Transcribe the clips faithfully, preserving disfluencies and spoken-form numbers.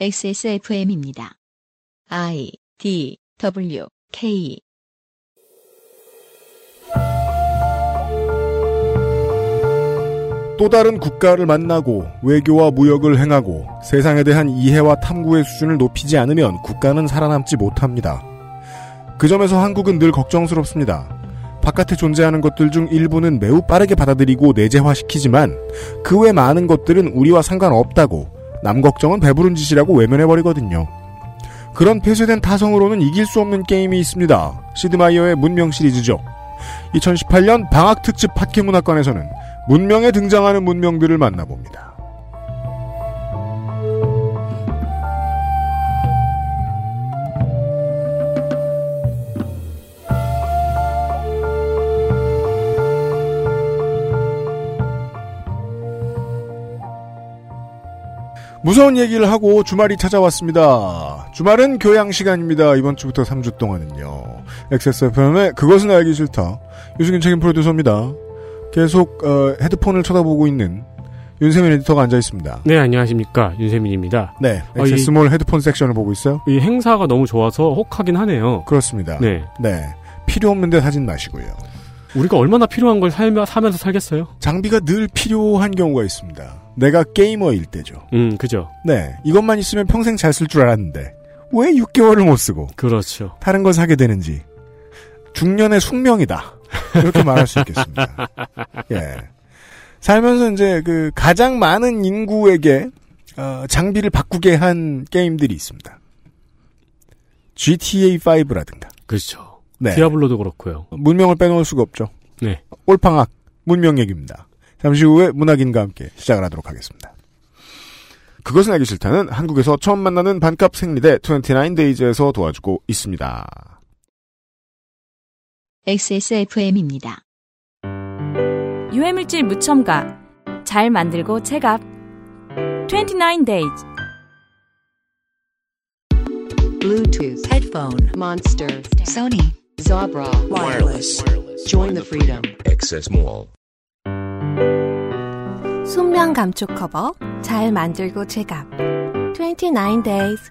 엑스에스에프엠입니다. I, D, W, K 또 다른 국가를 만나고 외교와 무역을 행하고 세상에 대한 이해와 탐구의 수준을 높이지 않으면 국가는 살아남지 못합니다. 그 점에서 한국은 늘 걱정스럽습니다. 바깥에 존재하는 것들 중 일부는 매우 빠르게 받아들이고 내재화시키지만 그 외 많은 것들은 우리와 상관없다고 남 걱정은 배부른 짓이라고 외면해버리거든요. 그런 폐쇄된 타성으로는 이길 수 없는 게임이 있습니다. 시드마이어의 문명 시리즈죠. 이천십팔 년 방학특집 팟캐문학관에서는 문명에 등장하는 문명들을 만나봅니다. 무서운 얘기를 하고 주말이 찾아왔습니다. 주말은 교양 시간입니다. 이번 주부터 삼 주 동안은요. 엑스에스에프엠의 그것은 알기 싫다. 유승균 책임 프로듀서입니다. 계속 어, 헤드폰을 쳐다보고 있는 윤세민 에디터가 앉아있습니다. 네, 안녕하십니까. 윤세민입니다. 네, 엑스에스몰 어, 헤드폰 섹션을 보고 있어요. 이 행사가 너무 좋아서 혹하긴 하네요. 그렇습니다. 네, 네, 필요 없는데 사진 마시고요. 우리가 얼마나 필요한 걸 살며, 사면서 살겠어요? 장비가 늘 필요한 경우가 있습니다. 내가 게이머일 때죠. 음, 그죠. 네, 이것만 있으면 평생 잘 쓸 줄 알았는데 왜 육 개월을 못 쓰고? 그렇죠. 다른 걸 사게 되는지 중년의 숙명이다. 이렇게 말할 수 있겠습니다. 예, 살면서 이제 그 가장 많은 인구에게 어, 장비를 바꾸게 한 게임들이 있습니다. 지티에이 파이브라든가. 그렇죠. 네. 디아블로도 그렇고요. 문명을 빼놓을 수가 없죠. 네. 올방학 문명 얘기입니다. 잠시 후에 문학인과 함께 시작을 하도록 하겠습니다. 그것은 알기 싫다는 한국에서 처음 만나는 반값 생리대 이십구 데이즈에서 도와주고 있습니다. 엑스에스에프엠입니다. 유해물질 무첨가 잘 만들고 체갑 이십구 데이즈 Bluetooth, Headphone, Monster, Sony, Zabra, Wireless, Join the Freedom, 엑스에스 Mall 순면 감촉 커버 잘 만들고 체갑 이십구 데이즈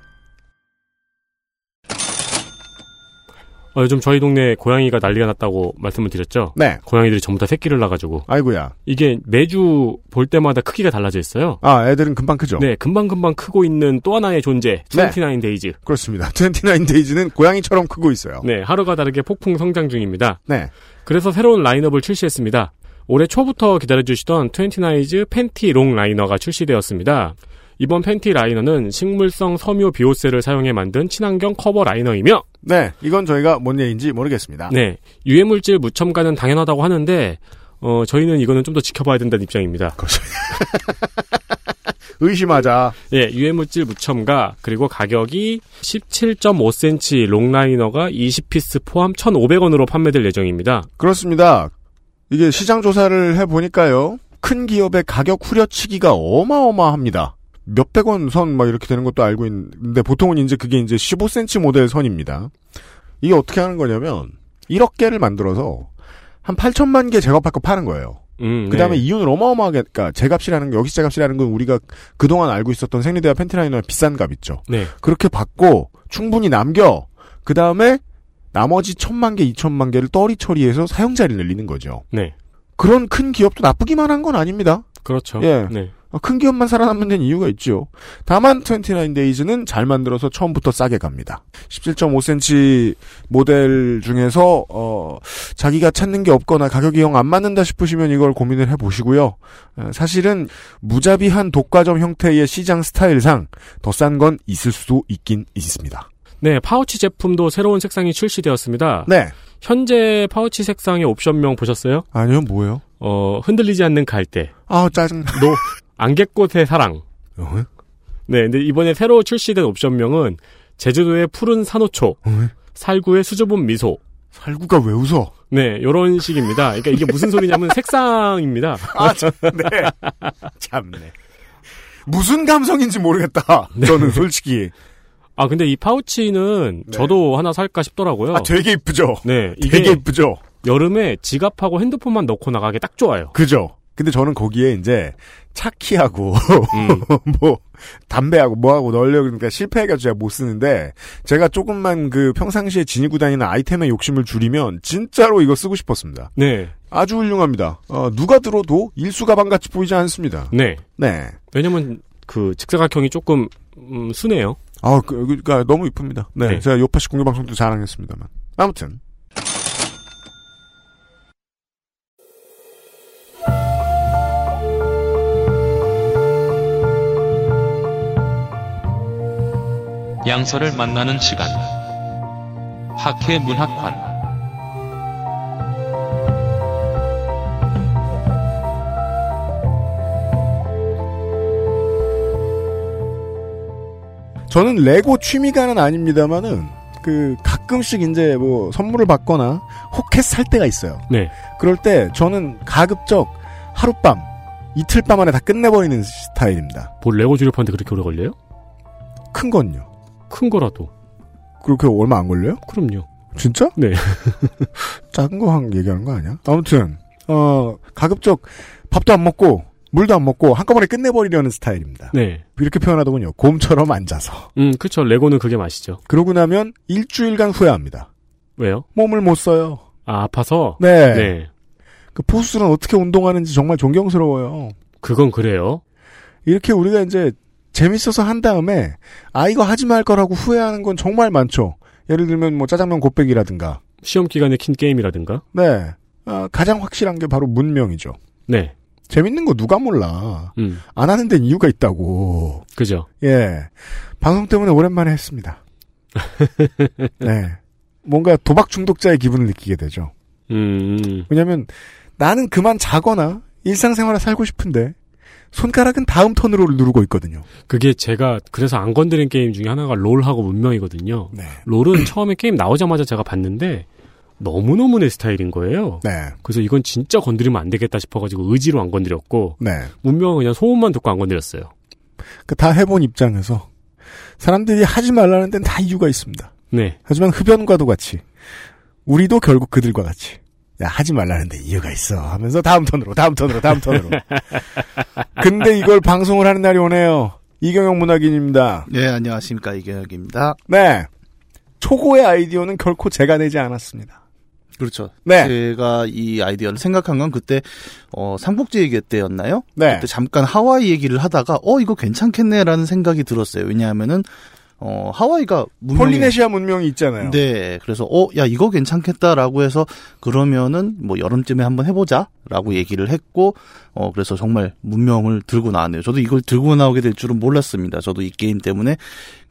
어, 요즘 저희 동네 고양이가 난리가 났다고 말씀을 드렸죠? 네. 고양이들이 전부 다 새끼를 낳아가지고. 아이고야. 이게 매주 볼 때마다 크기가 달라져 있어요. 아, 애들은 금방 크죠? 네, 금방금방 크고 있는 또 하나의 존재, 이십구 데이즈. 네. 그렇습니다. 이십구 데이즈는 고양이처럼 크고 있어요. 네, 하루가 다르게 폭풍 성장 중입니다. 네. 그래서 새로운 라인업을 출시했습니다. 올해 초부터 기다려주시던 이십구 데이즈 팬티 롱 라이너가 출시되었습니다. 이번 팬티 라이너는 식물성 섬유 비오셀을 사용해 만든 친환경 커버 라이너이며 네, 이건 저희가 뭔 얘기인지 모르겠습니다. 네, 유해물질 무첨가는 당연하다고 하는데 어, 저희는 이거는 좀 더 지켜봐야 된다는 입장입니다. 그렇죠. 의심하자. 예, 네, 유해물질 무첨가 그리고 가격이 십칠 점 오 센티미터 롱 라이너가 이십 피스 포함 천오백 원으로 판매될 예정입니다. 그렇습니다. 이게 시장 조사를 해보니까요. 큰 기업의 가격 후려치기가 어마어마합니다. 몇백 원 선 막 이렇게 되는 것도 알고 있는데 보통은 이제 그게 이제 십오 센티미터 모델 선입니다. 이게 어떻게 하는 거냐면 일억 개를 만들어서 한 팔천만 개 제값받고 파는 거예요. 음, 그 다음에 네. 이윤을 어마어마하게, 그러니까 제값이라는 거, 여기서 제값이라는 건 우리가 그동안 알고 있었던 생리대와 팬티라이너의 비싼 값 있죠. 네. 그렇게 받고 충분히 남겨. 그 다음에 나머지 천만 개, 이천만 개를 떨이 처리해서 사용자를 늘리는 거죠. 네. 그런 큰 기업도 나쁘기만 한 건 아닙니다. 그렇죠. 예. 네. 큰 기업만 살아남는 데는 이유가 있죠. 다만 이십구 데이즈는 잘 만들어서 처음부터 싸게 갑니다. 십칠 점 오 센티미터 모델 중에서 어, 자기가 찾는 게 없거나 가격이 영 안 맞는다 싶으시면 이걸 고민을 해보시고요. 사실은 무자비한 독과점 형태의 시장 스타일상 더 싼 건 있을 수도 있긴 있습니다. 네, 파우치 제품도 새로운 색상이 출시되었습니다. 네. 현재 파우치 색상의 옵션명 보셨어요? 아니요, 뭐예요? 어, 흔들리지 않는 갈대. 아, 짜증. 노, 안개꽃의 사랑. 어? 네, 근데 이번에 새로 출시된 옵션명은 제주도의 푸른 산호초, 어? 살구의 수줍은 미소. 살구가 왜 웃어? 네, 요런 식입니다. 그러니까 이게 무슨 소리냐면 색상입니다. 아, 참네. 참네. 무슨 감성인지 모르겠다. 네. 저는 솔직히. 아, 근데 이 파우치는 네. 저도 하나 살까 싶더라고요. 아, 되게 이쁘죠? 네. 이게 되게 이쁘죠? 여름에 지갑하고 핸드폰만 넣고 나가기 딱 좋아요. 그죠? 근데 저는 거기에 이제 차키하고, 음. 뭐, 담배하고 뭐하고 넣으려고 그러니까 실패해가지고 제가 못 쓰는데, 제가 조금만 그 평상시에 지니고 다니는 아이템의 욕심을 줄이면 진짜로 이거 쓰고 싶었습니다. 네. 아주 훌륭합니다. 어, 누가 들어도 일수 가방 같이 보이지 않습니다. 네. 네. 왜냐면 그 직사각형이 조금 음, 순해요. 아, 그, 그러니까 너무 이쁩니다. 네, 네. 제가 요파시 공개방송도 자랑했습니다만. 아무튼. 양서를 만나는 시간. 학회 문학관. 저는 레고 취미가는 아닙니다만은 그 가끔씩 이제 뭐 선물을 받거나 호켓 살 때가 있어요. 네. 그럴 때 저는 가급적 하룻밤, 이틀밤 안에 다 끝내버리는 스타일입니다. 뭐 레고 조립하는데 그렇게 오래 걸려요? 큰 건요. 큰 거라도. 그렇게 얼마 안 걸려요? 그럼요. 진짜? 네. 작은 거 한 얘기하는 거 아니야? 아무튼 어 가급적 밥도 안 먹고 물도 안 먹고 한꺼번에 끝내버리려는 스타일입니다. 네. 이렇게 표현하더군요. 곰처럼 앉아서. 음, 그렇죠. 레고는 그게 맛이죠. 그러고 나면 일주일간 후회합니다. 왜요? 몸을 못 써요. 아, 아파서? 네. 네. 그 포수들은 어떻게 운동하는지 정말 존경스러워요. 그건 그래요. 이렇게 우리가 이제 재밌어서 한 다음에 아 이거 하지 말 거라고 후회하는 건 정말 많죠. 예를 들면 뭐 짜장면 곱빼기라든가 시험 기간에 킨 게임이라든가. 네. 아, 가장 확실한 게 바로 문명이죠. 네. 재밌는 거 누가 몰라. 음. 안 하는 데는 이유가 있다고. 그죠. 예. 방송 때문에 오랜만에 했습니다. 네. 뭔가 도박 중독자의 기분을 느끼게 되죠. 음. 왜냐면 나는 그만 자거나 일상생활을 살고 싶은데 손가락은 다음 턴으로 누르고 있거든요. 그게 제가 그래서 안 건드린 게임 중에 하나가 롤하고 문명이거든요. 네. 롤은 처음에 게임 나오자마자 제가 봤는데 너무너무 내 스타일인 거예요. 네. 그래서 이건 진짜 건드리면 안 되겠다 싶어가지고 의지로 안 건드렸고 네. 문명은 그냥 소문만 듣고 안 건드렸어요. 그 다 해본 입장에서 사람들이 하지 말라는 데는 다 이유가 있습니다. 네. 하지만 흡연과도 같이 우리도 결국 그들과 같이 야, 하지 말라는데 이유가 있어 하면서 다음 턴으로 다음 턴으로 다음 턴으로. 근데 이걸 방송을 하는 날이 오네요. 이경영 문학인입니다. 네, 안녕하십니까, 이경영입니다. 네, 초고의 아이디어는 결코 제가 내지 않았습니다. 그렇죠. 네, 제가 이 아이디어를 생각한 건 그때 어, 삼국지 얘기 때였나요? 네. 그때 잠깐 하와이 얘기를 하다가 어 이거 괜찮겠네라는 생각이 들었어요. 왜냐하면은 어, 하와이가 문명이, 폴리네시아 문명이 있잖아요. 네. 그래서 어, 야 이거 괜찮겠다라고 해서 그러면은 뭐 여름쯤에 한번 해보자라고 얘기를 했고 어 그래서 정말 문명을 들고 나왔네요. 저도 이걸 들고 나오게 될 줄은 몰랐습니다. 저도 이 게임 때문에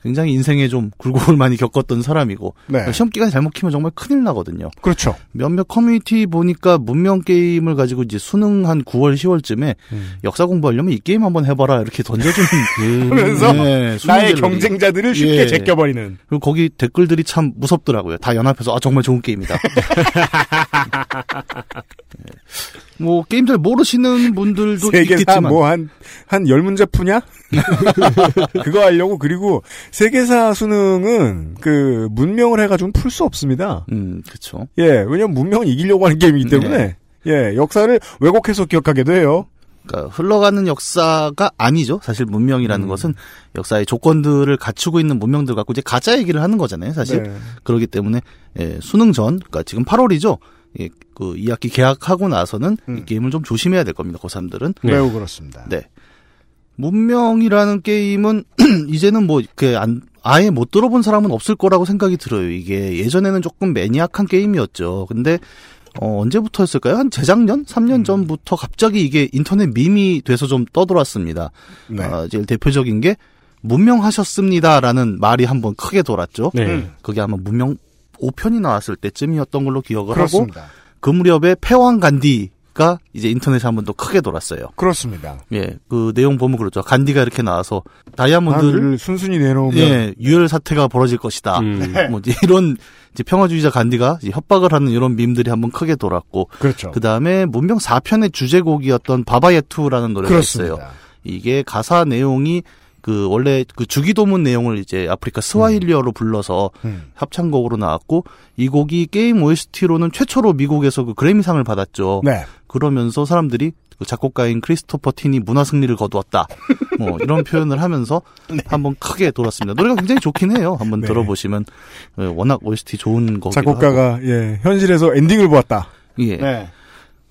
굉장히 인생에 좀 굴곡을 많이 겪었던 사람이고 네. 시험 기간 잘못 키면 정말 큰일 나거든요. 그렇죠. 몇몇 커뮤니티 보니까 문명 게임을 가지고 이제 수능 한 구월, 시월쯤에 음. 역사 공부하려면 이 게임 한번 해봐라 이렇게 던져주는 그 그러면서 네, 나의 경쟁자들을 쉽게 예. 제껴버리는. 그리고 거기 댓글들이 참 무섭더라고요. 다 연합해서 아 정말 좋은 게임이다. 뭐 게임 잘 모르시는 분들도 있겠지만 뭐 한 한 열 문제 푸냐? 그거 하려고. 그리고 세계사 수능은 그 문명을 해가지고는 풀 수 없습니다. 음, 그렇죠. 예, 왜냐면 문명은 이기려고 하는 게임이기 때문에 네. 예, 역사를 왜곡해서 기억하게 돼요. 그러니까 흘러가는 역사가 아니죠. 사실 문명이라는 음. 것은 역사의 조건들을 갖추고 있는 문명들 갖고 이제 가짜 얘기를 하는 거잖아요. 사실 네. 그렇기 때문에 예, 수능 전, 그러니까 지금 팔월이죠. 예, 그 이 학기 개학하고 나서는 음. 이 게임을 좀 조심해야 될 겁니다. 고삼들은 네. 매우 그렇습니다. 네, 문명이라는 게임은 이제는 뭐 그 안 아예 못 들어본 사람은 없을 거라고 생각이 들어요. 이게 예전에는 조금 매니악한 게임이었죠. 근데 어, 언제부터였을까요? 한 재작년? 삼 년 전부터 갑자기 이게 인터넷 밈이 돼서 좀 떠돌았습니다. 네. 어, 제일 대표적인 게 문명하셨습니다라는 말이 한번 크게 돌았죠. 네. 그게 아마 문명 오 편이 나왔을 때쯤이었던 걸로 기억을 그렇습니다. 하고 그 무렵에 패왕 간디가 이제 인터넷에 한번 더 크게 돌았어요. 그렇습니다. 예, 그 내용 보면 그렇죠. 간디가 이렇게 나와서 다이아몬드를 순순히 내놓으면 예, 유혈 사태가 벌어질 것이다. 음. 뭐 이제 이런 이제 평화주의자 간디가 이제 협박을 하는 이런 밈들이 한번 크게 돌았고 그렇죠. 그 다음에 문명 사 편의 주제곡이었던 바바예투라는 노래가 그렇습니다. 있어요. 이게 가사 내용이 그 원래 그 주기도문 내용을 이제 아프리카 스와힐리어로 음. 불러서 음. 합창곡으로 나왔고 이 곡이 게임 오에스티로는 최초로 미국에서 그 그래미상을 받았죠. 네. 그러면서 사람들이 작곡가인 크리스토퍼 틴이 문화 승리를 거두었다. 뭐 이런 표현을 하면서 네. 한번 크게 돌았습니다. 노래가 굉장히 좋긴 해요. 한번 네. 들어보시면 워낙 오에스티 좋은 거기도 작곡가가 하고. 예, 현실에서 엔딩을 보았다. 예. 네.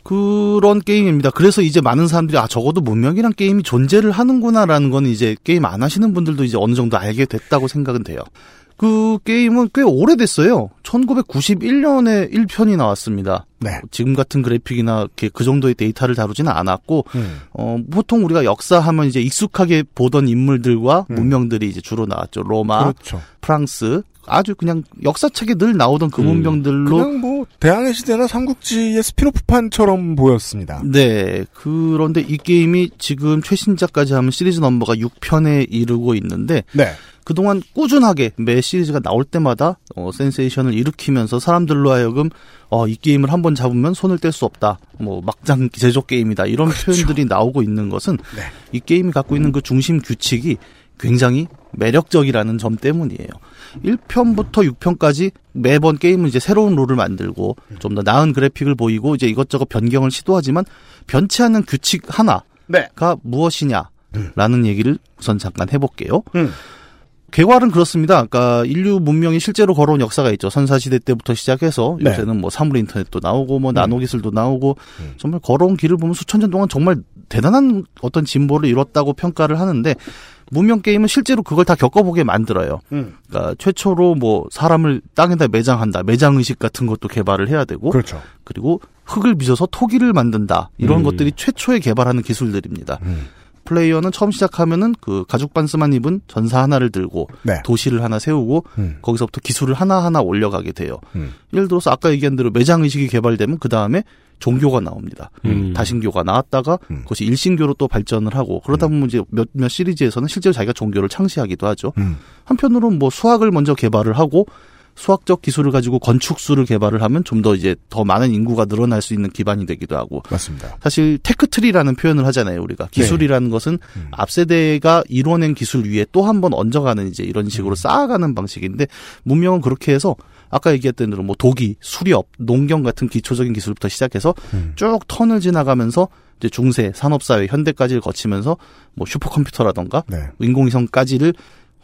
그런 게임입니다. 그래서 이제 많은 사람들이 아 적어도 문명이란 게임이 존재를 하는구나라는 건 이제 게임 안 하시는 분들도 이제 어느 정도 알게 됐다고 생각은 돼요. 그 게임은 꽤 오래됐어요. 천구백구십일 년에 일 편이 나왔습니다. 네. 지금 같은 그래픽이나 그 정도의 데이터를 다루지는 않았고, 음. 어, 보통 우리가 역사하면 이제 익숙하게 보던 인물들과 음. 문명들이 이제 주로 나왔죠. 로마, 그렇죠. 프랑스, 아주 그냥 역사책에 늘 나오던 그 문명들로. 음. 그냥 뭐, 대항해 시대나 삼국지의 스피노프판처럼 보였습니다. 네. 그런데 이 게임이 지금 최신작까지 하면 시리즈 넘버가 육 편에 이르고 있는데, 네. 그동안 꾸준하게 매 시리즈가 나올 때마다 어, 센세이션을 일으키면서 사람들로 하여금 어, 이 게임을 한번 잡으면 손을 뗄 수 없다. 뭐 막장 제조 게임이다. 이런 그렇죠. 표현들이 나오고 있는 것은 네. 이 게임이 갖고 있는 그 중심 규칙이 굉장히 매력적이라는 점 때문이에요. 일 편부터 육 편까지 매번 게임은 이제 새로운 롤을 만들고 좀 더 나은 그래픽을 보이고 이제 이것저것 변경을 시도하지만 변치 않는 규칙 하나가 네. 무엇이냐라는 얘기를 우선 잠깐 해볼게요. 음. 개괄은 그렇습니다. 그러니까 인류 문명이 실제로 걸어온 역사가 있죠. 선사시대 때부터 시작해서 네. 요새는 뭐 사물 인터넷도 나오고 뭐 음. 나노기술도 나오고 음. 정말 걸어온 길을 보면 수천 년 동안 정말 대단한 어떤 진보를 이뤘다고 평가를 하는데 문명 게임은 실제로 그걸 다 겪어보게 만들어요. 음. 그러니까 최초로 뭐 사람을 땅에다 매장한다. 매장의식 같은 것도 개발을 해야 되고 그렇죠. 그리고 흙을 빚어서 토기를 만든다. 이런 음. 것들이 최초에 개발하는 기술들입니다. 음. 플레이어는 처음 시작하면은 그 가죽 반스만 입은 전사 하나를 들고 네. 도시를 하나 세우고 음. 거기서부터 기술을 하나하나 올려가게 돼요. 음. 예를 들어서 아까 얘기한 대로 매장의식이 개발되면 그 다음에 종교가 나옵니다. 음. 다신교가 나왔다가 음. 그것이 일신교로 또 발전을 하고 그러다 보면 이제 몇몇 시리즈에서는 실제로 자기가 종교를 창시하기도 하죠. 음. 한편으로는 뭐 수학을 먼저 개발을 하고 수학적 기술을 가지고 건축수를 개발을 하면 좀 더 이제 더 많은 인구가 늘어날 수 있는 기반이 되기도 하고. 맞습니다. 사실 테크트리라는 표현을 하잖아요, 우리가. 기술이라는 네. 것은 음. 앞세대가 이뤄낸 기술 위에 또 한 번 얹어가는 이제 이런 식으로 음. 쌓아가는 방식인데 문명은 그렇게 해서 아까 얘기했던 대로 뭐 도기, 수렵, 농경 같은 기초적인 기술부터 시작해서 음. 쭉 턴을 지나가면서 이제 중세, 산업사회, 현대까지를 거치면서 뭐 슈퍼컴퓨터라던가 네. 인공위성까지를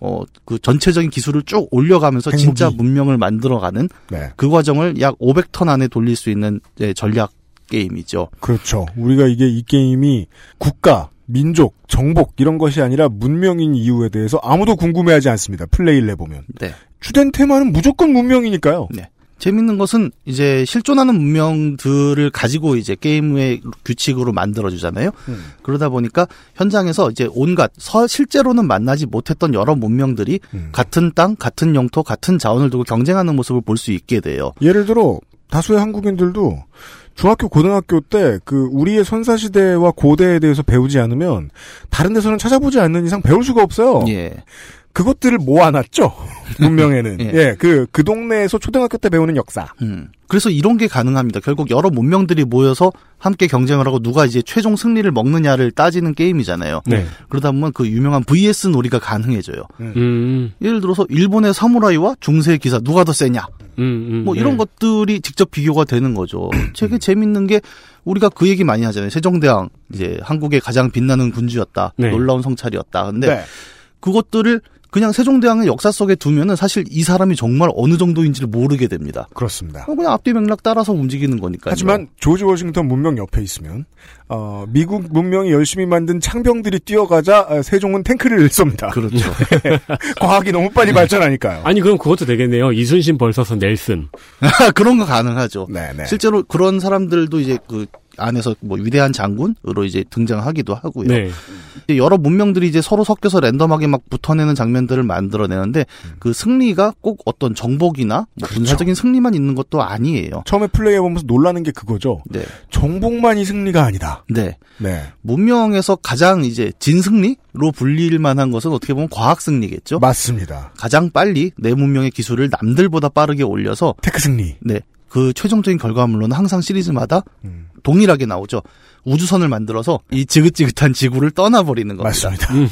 어, 그 전체적인 기술을 쭉 올려가면서 행복이. 진짜 문명을 만들어가는 네. 그 과정을 약 오백 턴 안에 돌릴 수 있는 예, 전략 게임이죠. 그렇죠. 우리가 이게 이 게임이 국가, 민족, 정복 이런 것이 아니라 문명인 이유에 대해서 아무도 궁금해하지 않습니다. 플레이를 해보면. 네. 주된 테마는 무조건 문명이니까요. 네. 재밌는 것은 이제 실존하는 문명들을 가지고 이제 게임의 규칙으로 만들어주잖아요. 음. 그러다 보니까 현장에서 이제 온갖 서, 실제로는 만나지 못했던 여러 문명들이 음. 같은 땅, 같은 영토, 같은 자원을 두고 경쟁하는 모습을 볼 수 있게 돼요. 예를 들어 다수의 한국인들도 중학교, 고등학교 때 그 우리의 선사시대와 고대에 대해서 배우지 않으면 다른 데서는 찾아보지 않는 이상 배울 수가 없어요. 예. 그것들을 모아놨죠. 문명에는. 예. 예, 그, 그 동네에서 초등학교 때 배우는 역사. 음. 그래서 이런 게 가능합니다. 결국 여러 문명들이 모여서 함께 경쟁을 하고 누가 이제 최종 승리를 먹느냐를 따지는 게임이잖아요. 네. 그러다 보면 그 유명한 브이에스 놀이가 가능해져요. 음. 예를 들어서 일본의 사무라이와 중세의 기사 누가 더 세냐. 음, 음, 뭐 이런 네. 것들이 직접 비교가 되는 거죠. 되게 재밌는 게 우리가 그 얘기 많이 하잖아요. 세종대왕 이제 한국의 가장 빛나는 군주였다. 네. 놀라운 성찰이었다. 근데 네. 그것들을 그냥 세종대왕의 역사 속에 두면은 사실 이 사람이 정말 어느 정도인지를 모르게 됩니다. 그렇습니다. 그냥 앞뒤 맥락 따라서 움직이는 거니까요. 하지만 조지 워싱턴 문명 옆에 있으면 어, 미국 문명이 열심히 만든 창병들이 뛰어가자 세종은 탱크를 쏩니다. 그렇죠. 과학이 너무 빨리 발전하니까요. 아니 그럼 그것도 되겠네요. 이순신 벌써서 넬슨. 그런 거 가능하죠. 네네. 실제로 그런 사람들도 이제 그 안에서 뭐 위대한 장군으로 이제 등장하기도 하고요. 네. 이제 여러 문명들이 이제 서로 섞여서 랜덤하게 막 붙어내는 장면들을 만들어내는데 음. 그 승리가 꼭 어떤 정복이나 뭐 그렇죠. 군사적인 승리만 있는 것도 아니에요. 처음에 플레이해보면서 놀라는 게 그거죠. 네. 정복만이 승리가 아니다. 네. 네. 문명에서 가장 이제 진승리로 불릴 만한 것은 어떻게 보면 과학 승리겠죠. 맞습니다. 가장 빨리 내 문명의 기술을 남들보다 빠르게 올려서 테크 승리. 네. 그 최종적인 결과물로는 항상 시리즈마다 음. 동일하게 나오죠. 우주선을 만들어서 이 지긋지긋한 지구를 떠나버리는 겁니다. 맞습니다. 음.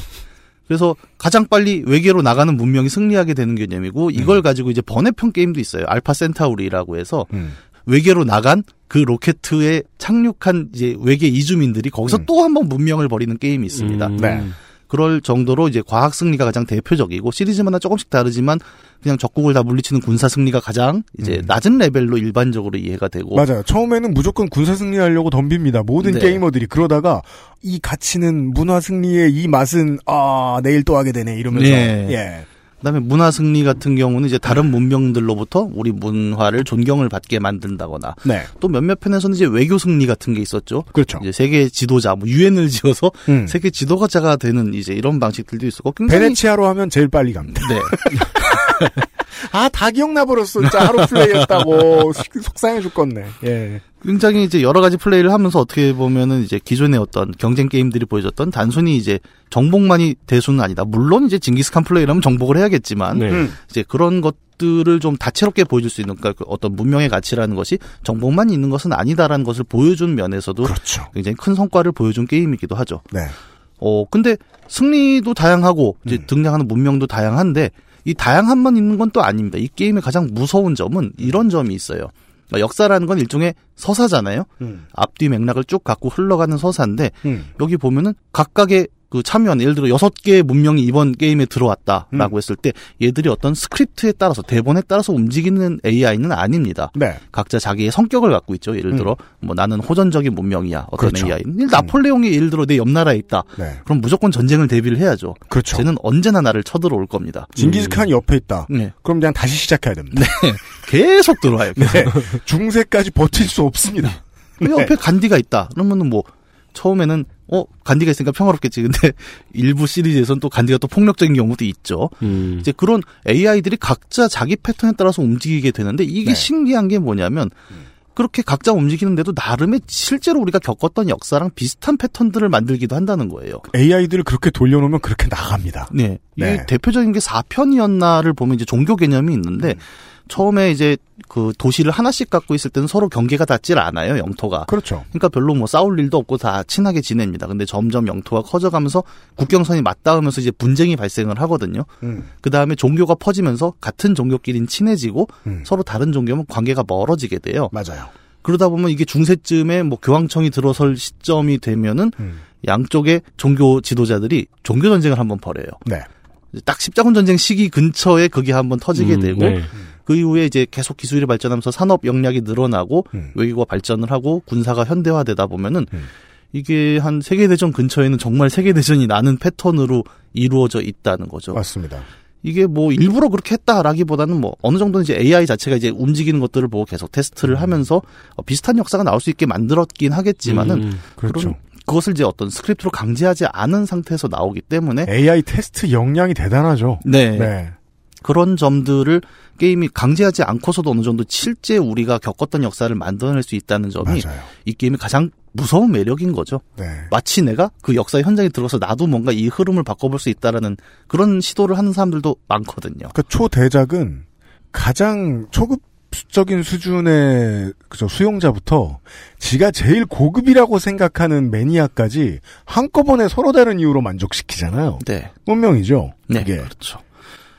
그래서 가장 빨리 외계로 나가는 문명이 승리하게 되는 개념이고 이걸 음. 가지고 이제 번외편 게임도 있어요. 알파 센타우리라고 해서 음. 외계로 나간 그 로켓에 착륙한 이제 외계 이주민들이 거기서 음. 또 한 번 문명을 벌이는 게임이 있습니다. 음. 네. 그럴 정도로 이제 과학 승리가 가장 대표적이고 시리즈마다 조금씩 다르지만 그냥 적국을 다 물리치는 군사 승리가 가장 이제 음. 낮은 레벨로 일반적으로 이해가 되고 맞아요. 처음에는 무조건 군사 승리하려고 덤빕니다. 모든 네. 게이머들이 그러다가 이 가치는 문화 승리의 이 맛은 아 내일 또 하게 되네 이러면서 네. 예. 그다음에 문화 승리 같은 경우는 이제 다른 문명들로부터 우리 문화를 존경을 받게 만든다거나 네. 또 몇몇 편에서는 이제 외교 승리 같은 게 있었죠. 그렇죠. 이제 세계 지도자, 뭐 유엔을 지어서 음. 세계 지도자가 되는 이제 이런 방식들도 있었고 굉장히 베네치아로 하면 제일 빨리 갑니다. 네. 아, 다 기억나 버렸어. 진짜 하루 플레이했다고 속상해 죽겠네. 예. 굉장히 이제 여러 가지 플레이를 하면서 어떻게 보면은 이제 기존의 어떤 경쟁 게임들이 보여줬던 단순히 이제 정복만이 대수는 아니다. 물론 이제 징기스칸 플레이라면 정복을 해야겠지만 네. 이제 그런 것들을 좀 다채롭게 보여줄 수 있는 그러니까 어떤 문명의 가치라는 것이 정복만 있는 것은 아니다라는 것을 보여준 면에서도 그렇죠. 굉장히 큰 성과를 보여준 게임이기도 하죠. 네. 어 근데 승리도 다양하고 이제 음. 등장하는 문명도 다양한데. 이 다양함만 있는 건 또 아닙니다. 이 게임의 가장 무서운 점은 이런 점이 있어요. 그러니까 역사라는 건 일종의 서사잖아요. 음. 앞뒤 맥락을 쭉 갖고 흘러가는 서사인데 음. 여기 보면은 각각의 그 참여한 예를 들어 여섯 개의 문명이 이번 게임에 들어왔다라고 음. 했을 때 얘들이 어떤 스크립트에 따라서 대본에 따라서 움직이는 에이아이는 아닙니다. 네. 각자 자기의 성격을 갖고 있죠. 예를 들어 음. 뭐 나는 호전적인 문명이야. 어떤 그렇죠. 에이아이는 음. 나폴레옹이 예를 들어 내 옆 나라에 있다. 네. 그럼 무조건 전쟁을 대비를 해야죠. 그렇죠. 쟤는 언제나 나를 쳐들어올 겁니다. 징기스칸이 음. 옆에 있다. 네. 그럼 그냥 다시 시작해야 됩니다. 네. 계속 들어와요. 네. 중세까지 버틸 수 없습니다. 네. 옆에 간디가 있다. 그러면은 뭐 처음에는 어 간디가 있으니까 평화롭겠지. 근데 일부 시리즈에서는 또 간디가 또 폭력적인 경우도 있죠. 음. 이제 그런 에이아이들이 각자 자기 패턴에 따라서 움직이게 되는데 이게 네. 신기한 게 뭐냐면 음. 그렇게 각자 움직이는데도 나름의 실제로 우리가 겪었던 역사랑 비슷한 패턴들을 만들기도 한다는 거예요. 에이아이들을 그렇게 돌려놓으면 그렇게 나갑니다. 네, 네. 이 대표적인 게 사 편이었나를 보면 이제 종교 개념이 있는데. 음. 처음에 이제 그 도시를 하나씩 갖고 있을 때는 서로 경계가 닿질 않아요, 영토가. 그렇죠. 그러니까 별로 뭐 싸울 일도 없고 다 친하게 지냅니다. 근데 점점 영토가 커져가면서 국경선이 맞닿으면서 이제 분쟁이 발생을 하거든요. 음. 그 다음에 종교가 퍼지면서 같은 종교끼리는 친해지고 음. 서로 다른 종교면 관계가 멀어지게 돼요. 맞아요. 그러다 보면 이게 중세쯤에 뭐 교황청이 들어설 시점이 되면은 음. 양쪽의 종교 지도자들이 종교 전쟁을 한번 벌여요. 네. 딱 십자군 전쟁 시기 근처에 그게 한번 터지게 음, 되고. 네. 그 이후에 이제 계속 기술이 발전하면서 산업 역량이 늘어나고 음. 외교가 발전을 하고 군사가 현대화되다 보면은 음. 이게 한 세계대전 근처에는 정말 세계대전이 나는 패턴으로 이루어져 있다는 거죠. 맞습니다. 이게 뭐 일부러 그렇게 했다라기보다는 뭐 어느 정도는 이제 에이아이 자체가 이제 움직이는 것들을 보고 계속 테스트를 하면서 비슷한 역사가 나올 수 있게 만들었긴 하겠지만은 음, 그렇죠. 그것을 이제 어떤 스크립트로 강제하지 않은 상태에서 나오기 때문에 에이아이 테스트 역량이 대단하죠. 네. 네. 그런 점들을 게임이 강제하지 않고서도 어느 정도 실제 우리가 겪었던 역사를 만들어낼 수 있다는 점이 맞아요. 이 게임의 가장 무서운 매력인 거죠. 네. 마치 내가 그 역사의 현장에 들어가서 나도 뭔가 이 흐름을 바꿔볼 수 있다라는 그런 시도를 하는 사람들도 많거든요. 그러니까 초대작은 가장 초급적인 수준의 그저 수용자부터 지가 제일 고급이라고 생각하는 매니아까지 한꺼번에 서로 다른 이유로 만족시키잖아요. 네. 운명이죠. 네, 그게. 그렇죠.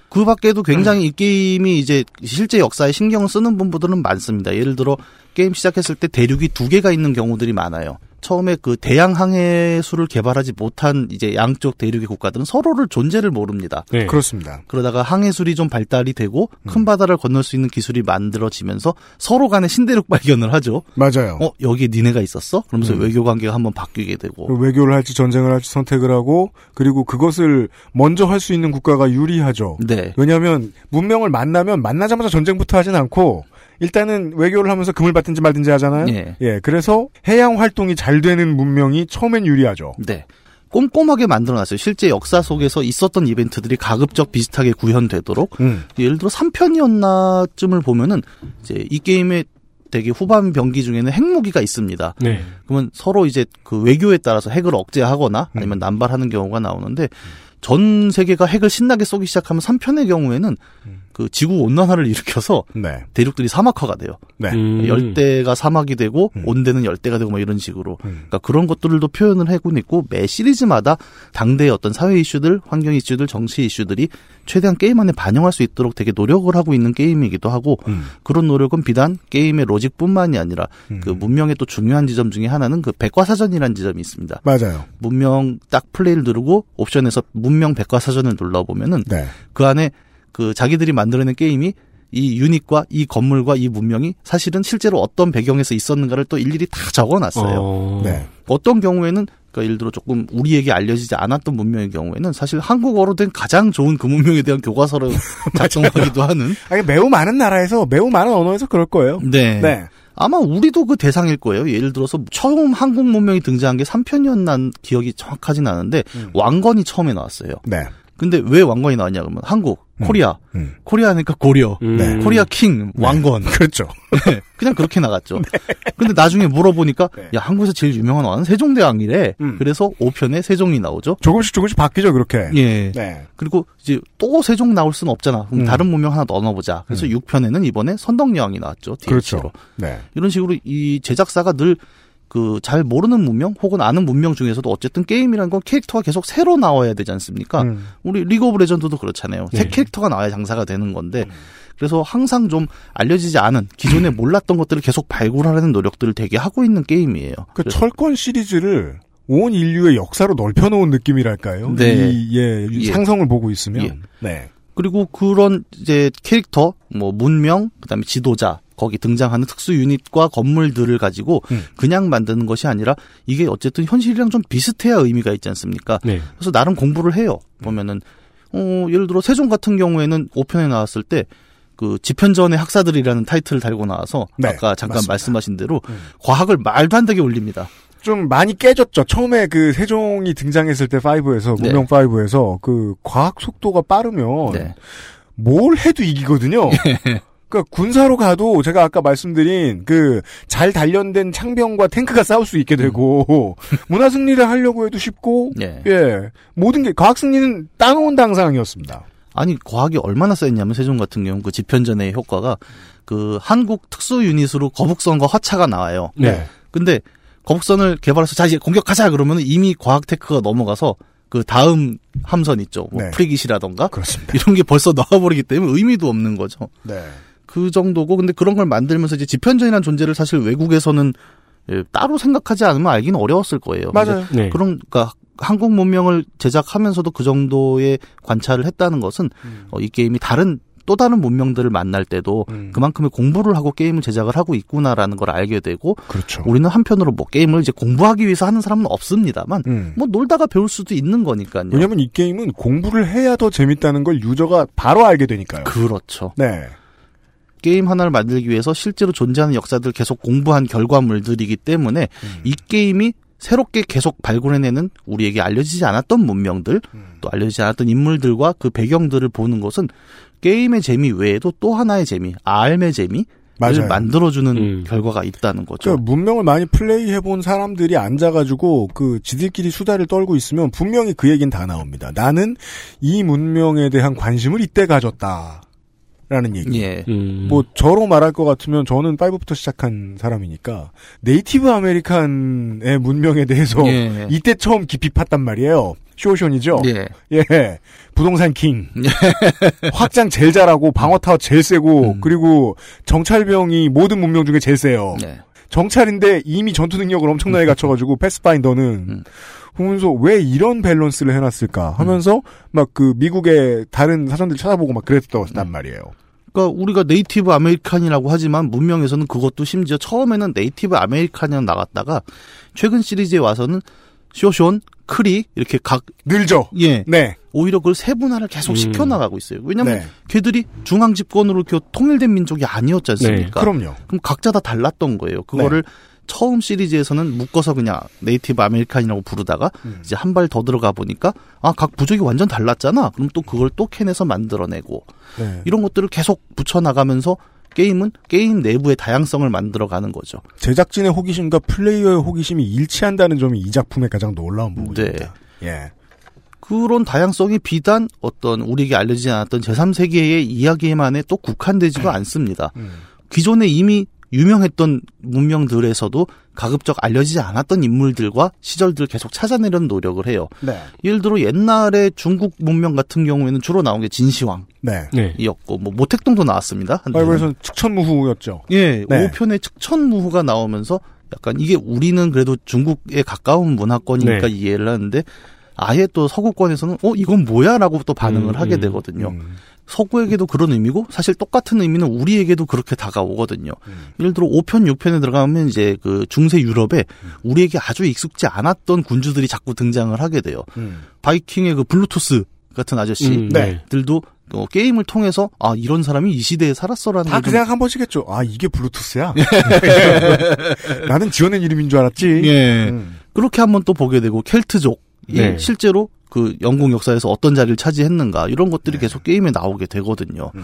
그 밖에도 굉장히 음. 이 게임이 이제 실제 역사에 신경을 쓰는 분들은 많습니다. 예를 들어 게임 시작했을 때 대륙이 두 개가 있는 경우들이 많아요. 처음에 그 대양 항해수를 개발하지 못한 이제 양쪽 대륙의 국가들은 서로를 존재를 모릅니다. 네. 그렇습니다. 그러다가 항해술이 좀 발달이 되고 음. 큰 바다를 건널 수 있는 기술이 만들어지면서 서로 간에 신대륙 발견을 하죠. 맞아요. 어, 여기 니네가 있었어? 그러면서 음. 외교 관계가 한번 바뀌게 되고. 외교를 할지 전쟁을 할지 선택을 하고 그리고 그것을 먼저 할 수 있는 국가가 유리하죠. 네. 왜냐하면 문명을 만나면 만나자마자 전쟁부터 하진 않고 일단은 외교를 하면서 금을 받든지 말든지 하잖아요. 예. 예. 그래서 해양 활동이 잘 되는 문명이 처음엔 유리하죠. 네. 꼼꼼하게 만들어놨어요. 실제 역사 속에서 있었던 이벤트들이 가급적 비슷하게 구현되도록. 음. 예를 들어 삼 편이었나쯤을 보면은 이제 이 게임의 되게 후반 병기 중에는 핵무기가 있습니다. 네. 그러면 서로 이제 그 외교에 따라서 핵을 억제하거나 아니면 남발하는 경우가 나오는데 전 세계가 핵을 신나게 쏘기 시작하면 삼 편의 경우에는 그 지구 온난화를 일으켜서 네. 대륙들이 사막화가 돼요. 네. 음. 열대가 사막이 되고 음. 온대는 열대가 되고 뭐 이런 식으로. 음. 그러니까 그런 것들도 표현을 하고 있고 매 시리즈마다 당대의 어떤 사회 이슈들, 환경 이슈들, 정치 이슈들이 최대한 게임 안에 반영할 수 있도록 되게 노력을 하고 있는 게임이기도 하고 음. 그런 노력은 비단 게임의 로직뿐만이 아니라 음. 그 문명의 또 중요한 지점 중에 하나는 그 백과사전이라는 지점이 있습니다. 맞아요. 문명 딱 플레이를 누르고 옵션에서 문명 백과사전을 눌러보면은 네. 그 안에 그 자기들이 만들어낸 게임이 이 유닛과 이 건물과 이 문명이 사실은 실제로 어떤 배경에서 있었는가를 또 일일이 다 적어놨어요. 어... 네. 어떤 경우에는 그러니까 예를 들어 조금 우리에게 알려지지 않았던 문명의 경우에는 사실 한국어로 된 가장 좋은 그 문명에 대한 교과서를 작성하기도 하는. 아니, 매우 많은 나라에서 매우 많은 언어에서 그럴 거예요. 네. 네. 아마 우리도 그 대상일 거예요. 예를 들어서 처음 한국 문명이 등장한 게 삼 편이었나 기억이 정확하진 않은데 음. 왕건이 처음에 나왔어요. 네. 근데 왜 왕건이 나왔냐 그러면 한국, 코리아, 음, 음. 코리아니까 고려, 음. 코리아 킹, 왕건. 네, 그렇죠. 네, 그냥 그렇게 나갔죠. 네. 근데 나중에 물어보니까 네. 야 한국에서 제일 유명한 왕은 세종대왕이래. 음. 그래서 오 편에 세종이 나오죠. 조금씩 조금씩 바뀌죠 그렇게. 예. 네. 그리고 이제 또 세종 나올 수는 없잖아. 그럼 음. 다른 문명 하나 더 넣어보자. 그래서 음. 육 편에는 이번에 선덕여왕이 나왔죠. 디엘씨로. 그렇죠. 네. 이런 식으로 이 제작사가 늘 그 잘 모르는 문명 혹은 아는 문명 중에서도 어쨌든 게임이라는 건 캐릭터가 계속 새로 나와야 되지 않습니까? 음. 우리 리그 오브 레전드도 그렇잖아요. 네. 새 캐릭터가 나와야 장사가 되는 건데 음. 그래서 항상 좀 알려지지 않은 기존에 몰랐던 것들을 계속 발굴하려는 노력들을 되게 하고 있는 게임이에요. 그 그래서. 철권 시리즈를 온 인류의 역사로 넓혀놓은 느낌이랄까요? 네. 이, 예, 예. 상성을 보고 있으면. 예. 네. 그리고 그런 이제 캐릭터, 뭐 문명, 그다음에 지도자. 거기 등장하는 특수 유닛과 건물들을 가지고 음. 그냥 만드는 것이 아니라 이게 어쨌든 현실이랑 좀 비슷해야 의미가 있지 않습니까? 네. 그래서 나름 공부를 해요. 보면은 어, 예를 들어 세종 같은 경우에는 오 편에 나왔을 때 그 지편전의 학사들이라는 타이틀을 달고 나와서 네, 아까 잠깐 맞습니다. 말씀하신 대로 음. 과학을 말도 안 되게 올립니다. 좀 많이 깨졌죠. 처음에 그 세종이 등장했을 때 오에서 네. 문명 오에서 그 과학 속도가 빠르면 네. 뭘 해도 이기거든요. 그러니까 군사로 가도 제가 아까 말씀드린 그 잘 단련된 창병과 탱크가 싸울 수 있게 되고 음. 문화 승리를 하려고 해도 쉽고 네. 예 모든 게 과학 승리는 따놓은 당상이었습니다. 아니 과학이 얼마나 셌냐면 세종 같은 경우 그 지편전의 효과가 그 한국 특수 유닛으로 거북선과 화차가 나와요. 네. 근데 거북선을 개발해서 자 이제 공격하자 그러면 이미 과학 테크가 넘어가서. 그 다음 함선 있죠. 뭐 네. 프리깃이라던가 그렇습니다. 이런 게 벌써 나와버리기 때문에 의미도 없는 거죠. 네. 그 정도고 근데 그런 걸 만들면서 이제 지편전이라는 존재를 사실 외국에서는 따로 생각하지 않으면 알기는 어려웠을 거예요. 맞아요. 네. 그런 그러니까 한국 문명을 제작하면서도 그 정도의 관찰을 했다는 것은 음. 어, 이 게임이 다른 또 다른 문명들을 만날 때도 음. 그만큼의 공부를 하고 게임을 제작을 하고 있구나라는 걸 알게 되고 그렇죠. 우리는 한편으로 뭐 게임을 이제 공부하기 위해서 하는 사람은 없습니다만 음. 뭐 놀다가 배울 수도 있는 거니까요. 왜냐하면 이 게임은 공부를 해야 더 재밌다는 걸 유저가 바로 알게 되니까요. 그렇죠. 네. 게임 하나를 만들기 위해서 실제로 존재하는 역사들을 계속 공부한 결과물들이기 때문에 음. 이 게임이 새롭게 계속 발굴해내는 우리에게 알려지지 않았던 문명들, 음. 또 알려지지 않았던 인물들과 그 배경들을 보는 것은 게임의 재미 외에도 또 하나의 재미, 알의 재미를 맞아요. 만들어주는 음. 결과가 있다는 거죠. 그러니까 문명을 많이 플레이해본 사람들이 앉아가지고 그 지들끼리 수다를 떨고 있으면 분명히 그 얘기는 다 나옵니다. 나는 이 문명에 대한 관심을 이때 가졌다. 라는 얘기. 예. 음. 뭐 저로 말할 것 같으면 저는 오부터 시작한 사람이니까 네이티브 아메리칸의 문명에 대해서 예. 이때 처음 깊이 팠단 말이에요. 쇼션이죠. 예. 예. 부동산 킹. 확장 제일 잘하고 방어 타워 제일 세고 음. 그리고 정찰병이 모든 문명 중에 제일 세요. 예. 정찰인데 이미 전투 능력을 엄청나게 갖춰가지고 패스파인더는 음. 보면서 왜 이런 밸런스를 해놨을까 하면서 음. 막 그 미국의 다른 사전들 찾아보고 막 그랬었단 음. 말이에요. 그러니까 우리가 네이티브 아메리칸이라고 하지만 문명에서는 그것도 심지어 처음에는 네이티브 아메리칸이라고 나갔다가 최근 시리즈에 와서는 쇼션, 크리 이렇게 각 늘죠. 예, 네. 오히려 그걸 세분화를 계속 음. 시켜나가고 있어요. 왜냐하면 네. 걔들이 중앙집권으로 통일된 민족이 아니었지 않습니까? 네. 그럼요. 그럼 각자 다 달랐던 거예요. 그거를 네. 처음 시리즈에서는 묶어서 그냥 네이티브 아메리칸이라고 부르다가 음. 이제 한 발 더 들어가 보니까 아, 각 부족이 완전 달랐잖아. 그럼 또 그걸 또 캐내서 만들어내고 네. 이런 것들을 계속 붙여나가면서 게임은 게임 내부의 다양성을 만들어가는 거죠. 제작진의 호기심과 플레이어의 호기심이 일치한다는 점이 이 작품의 가장 놀라운 부분입니다. 네. 예. 그런 다양성이 비단 어떤 우리에게 알려지지 않았던 제삼 세기의 이야기만에 또 국한되지도 않습니다. 음. 기존에 이미 유명했던 문명들에서도 가급적 알려지지 않았던 인물들과 시절들을 계속 찾아내려는 노력을 해요. 네. 예를 들어 옛날에 중국 문명 같은 경우에는 주로 나온 게 진시황이었고, 네. 뭐 모택동도 나왔습니다. 그래서 측천무후였죠. 예, 네. 오 편의 측천무후가 나오면서 약간 이게 우리는 그래도 중국에 가까운 문화권이니까 네. 이해를 하는데 아예 또 서구권에서는 어 이건 뭐야라고 또 반응을 음, 하게 되거든요. 음. 서구에게도 그런 의미고 사실 똑같은 의미는 우리에게도 그렇게 다가오거든요. 음. 예를 들어 오 편, 육 편에 들어가면 이제 그 중세 유럽에 우리에게 아주 익숙지 않았던 군주들이 자꾸 등장을 하게 돼요. 음. 바이킹의 그 블루투스 같은 아저씨들도 음, 네. 어, 게임을 통해서 아 이런 사람이 이 시대에 살았어라는 다 그 생각 한 번씩 했죠. 아 이게 블루투스야? 나는 지어낸 이름인 줄 알았지. 예. 음. 그렇게 한번 또 보게 되고 켈트족 네. 실제로 그 영국 역사에서 어떤 자리를 차지했는가 이런 것들이 네. 계속 게임에 나오게 되거든요. 음.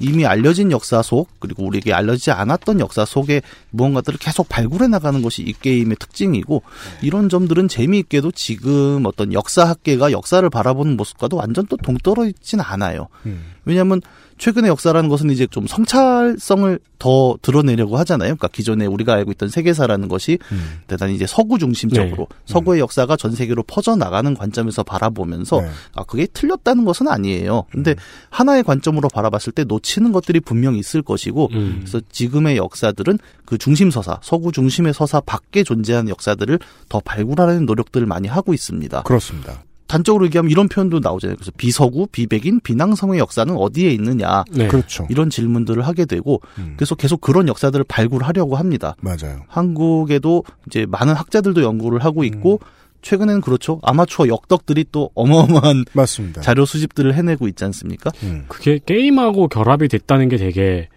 이미 알려진 역사 속 그리고 우리에게 알려지지 않았던 역사 속에 무언가들을 계속 발굴해 나가는 것이 이 게임의 특징이고 네. 이런 점들은 재미있게도 지금 어떤 역사학계가 역사를 바라보는 모습과도 완전 또 동떨어지진 않아요. 음. 왜냐하면 최근의 역사라는 것은 이제 좀 성찰성을 더 드러내려고 하잖아요. 그러니까 기존에 우리가 알고 있던 세계사라는 것이 음. 대단히 이제 서구 중심적으로 네. 서구의 음. 역사가 전 세계로 퍼져나가는 관점에서 바라보면서 네. 아, 그게 틀렸다는 것은 아니에요. 근데 음. 하나의 관점으로 바라봤을 때 놓치는 것들이 분명히 있을 것이고 음. 그래서 지금의 역사들은 그 중심 서사, 서구 중심의 서사 밖에 존재하는 역사들을 더 발굴하려는 노력들을 많이 하고 있습니다. 그렇습니다. 단적으로 얘기하면 이런 표현도 나오잖아요. 그래서 비서구, 비백인, 비낭성의 역사는 어디에 있느냐. 네. 그렇죠. 이런 질문들을 하게 되고 음. 그래서 계속 그런 역사들을 발굴하려고 합니다. 맞아요. 한국에도 이제 많은 학자들도 연구를 하고 있고 음. 최근에는 그렇죠. 아마추어 역덕들이 또 어마어마한 맞습니다. 자료 수집들을 해내고 있지 않습니까? 음. 그게 게임하고 결합이 됐다는 게 되게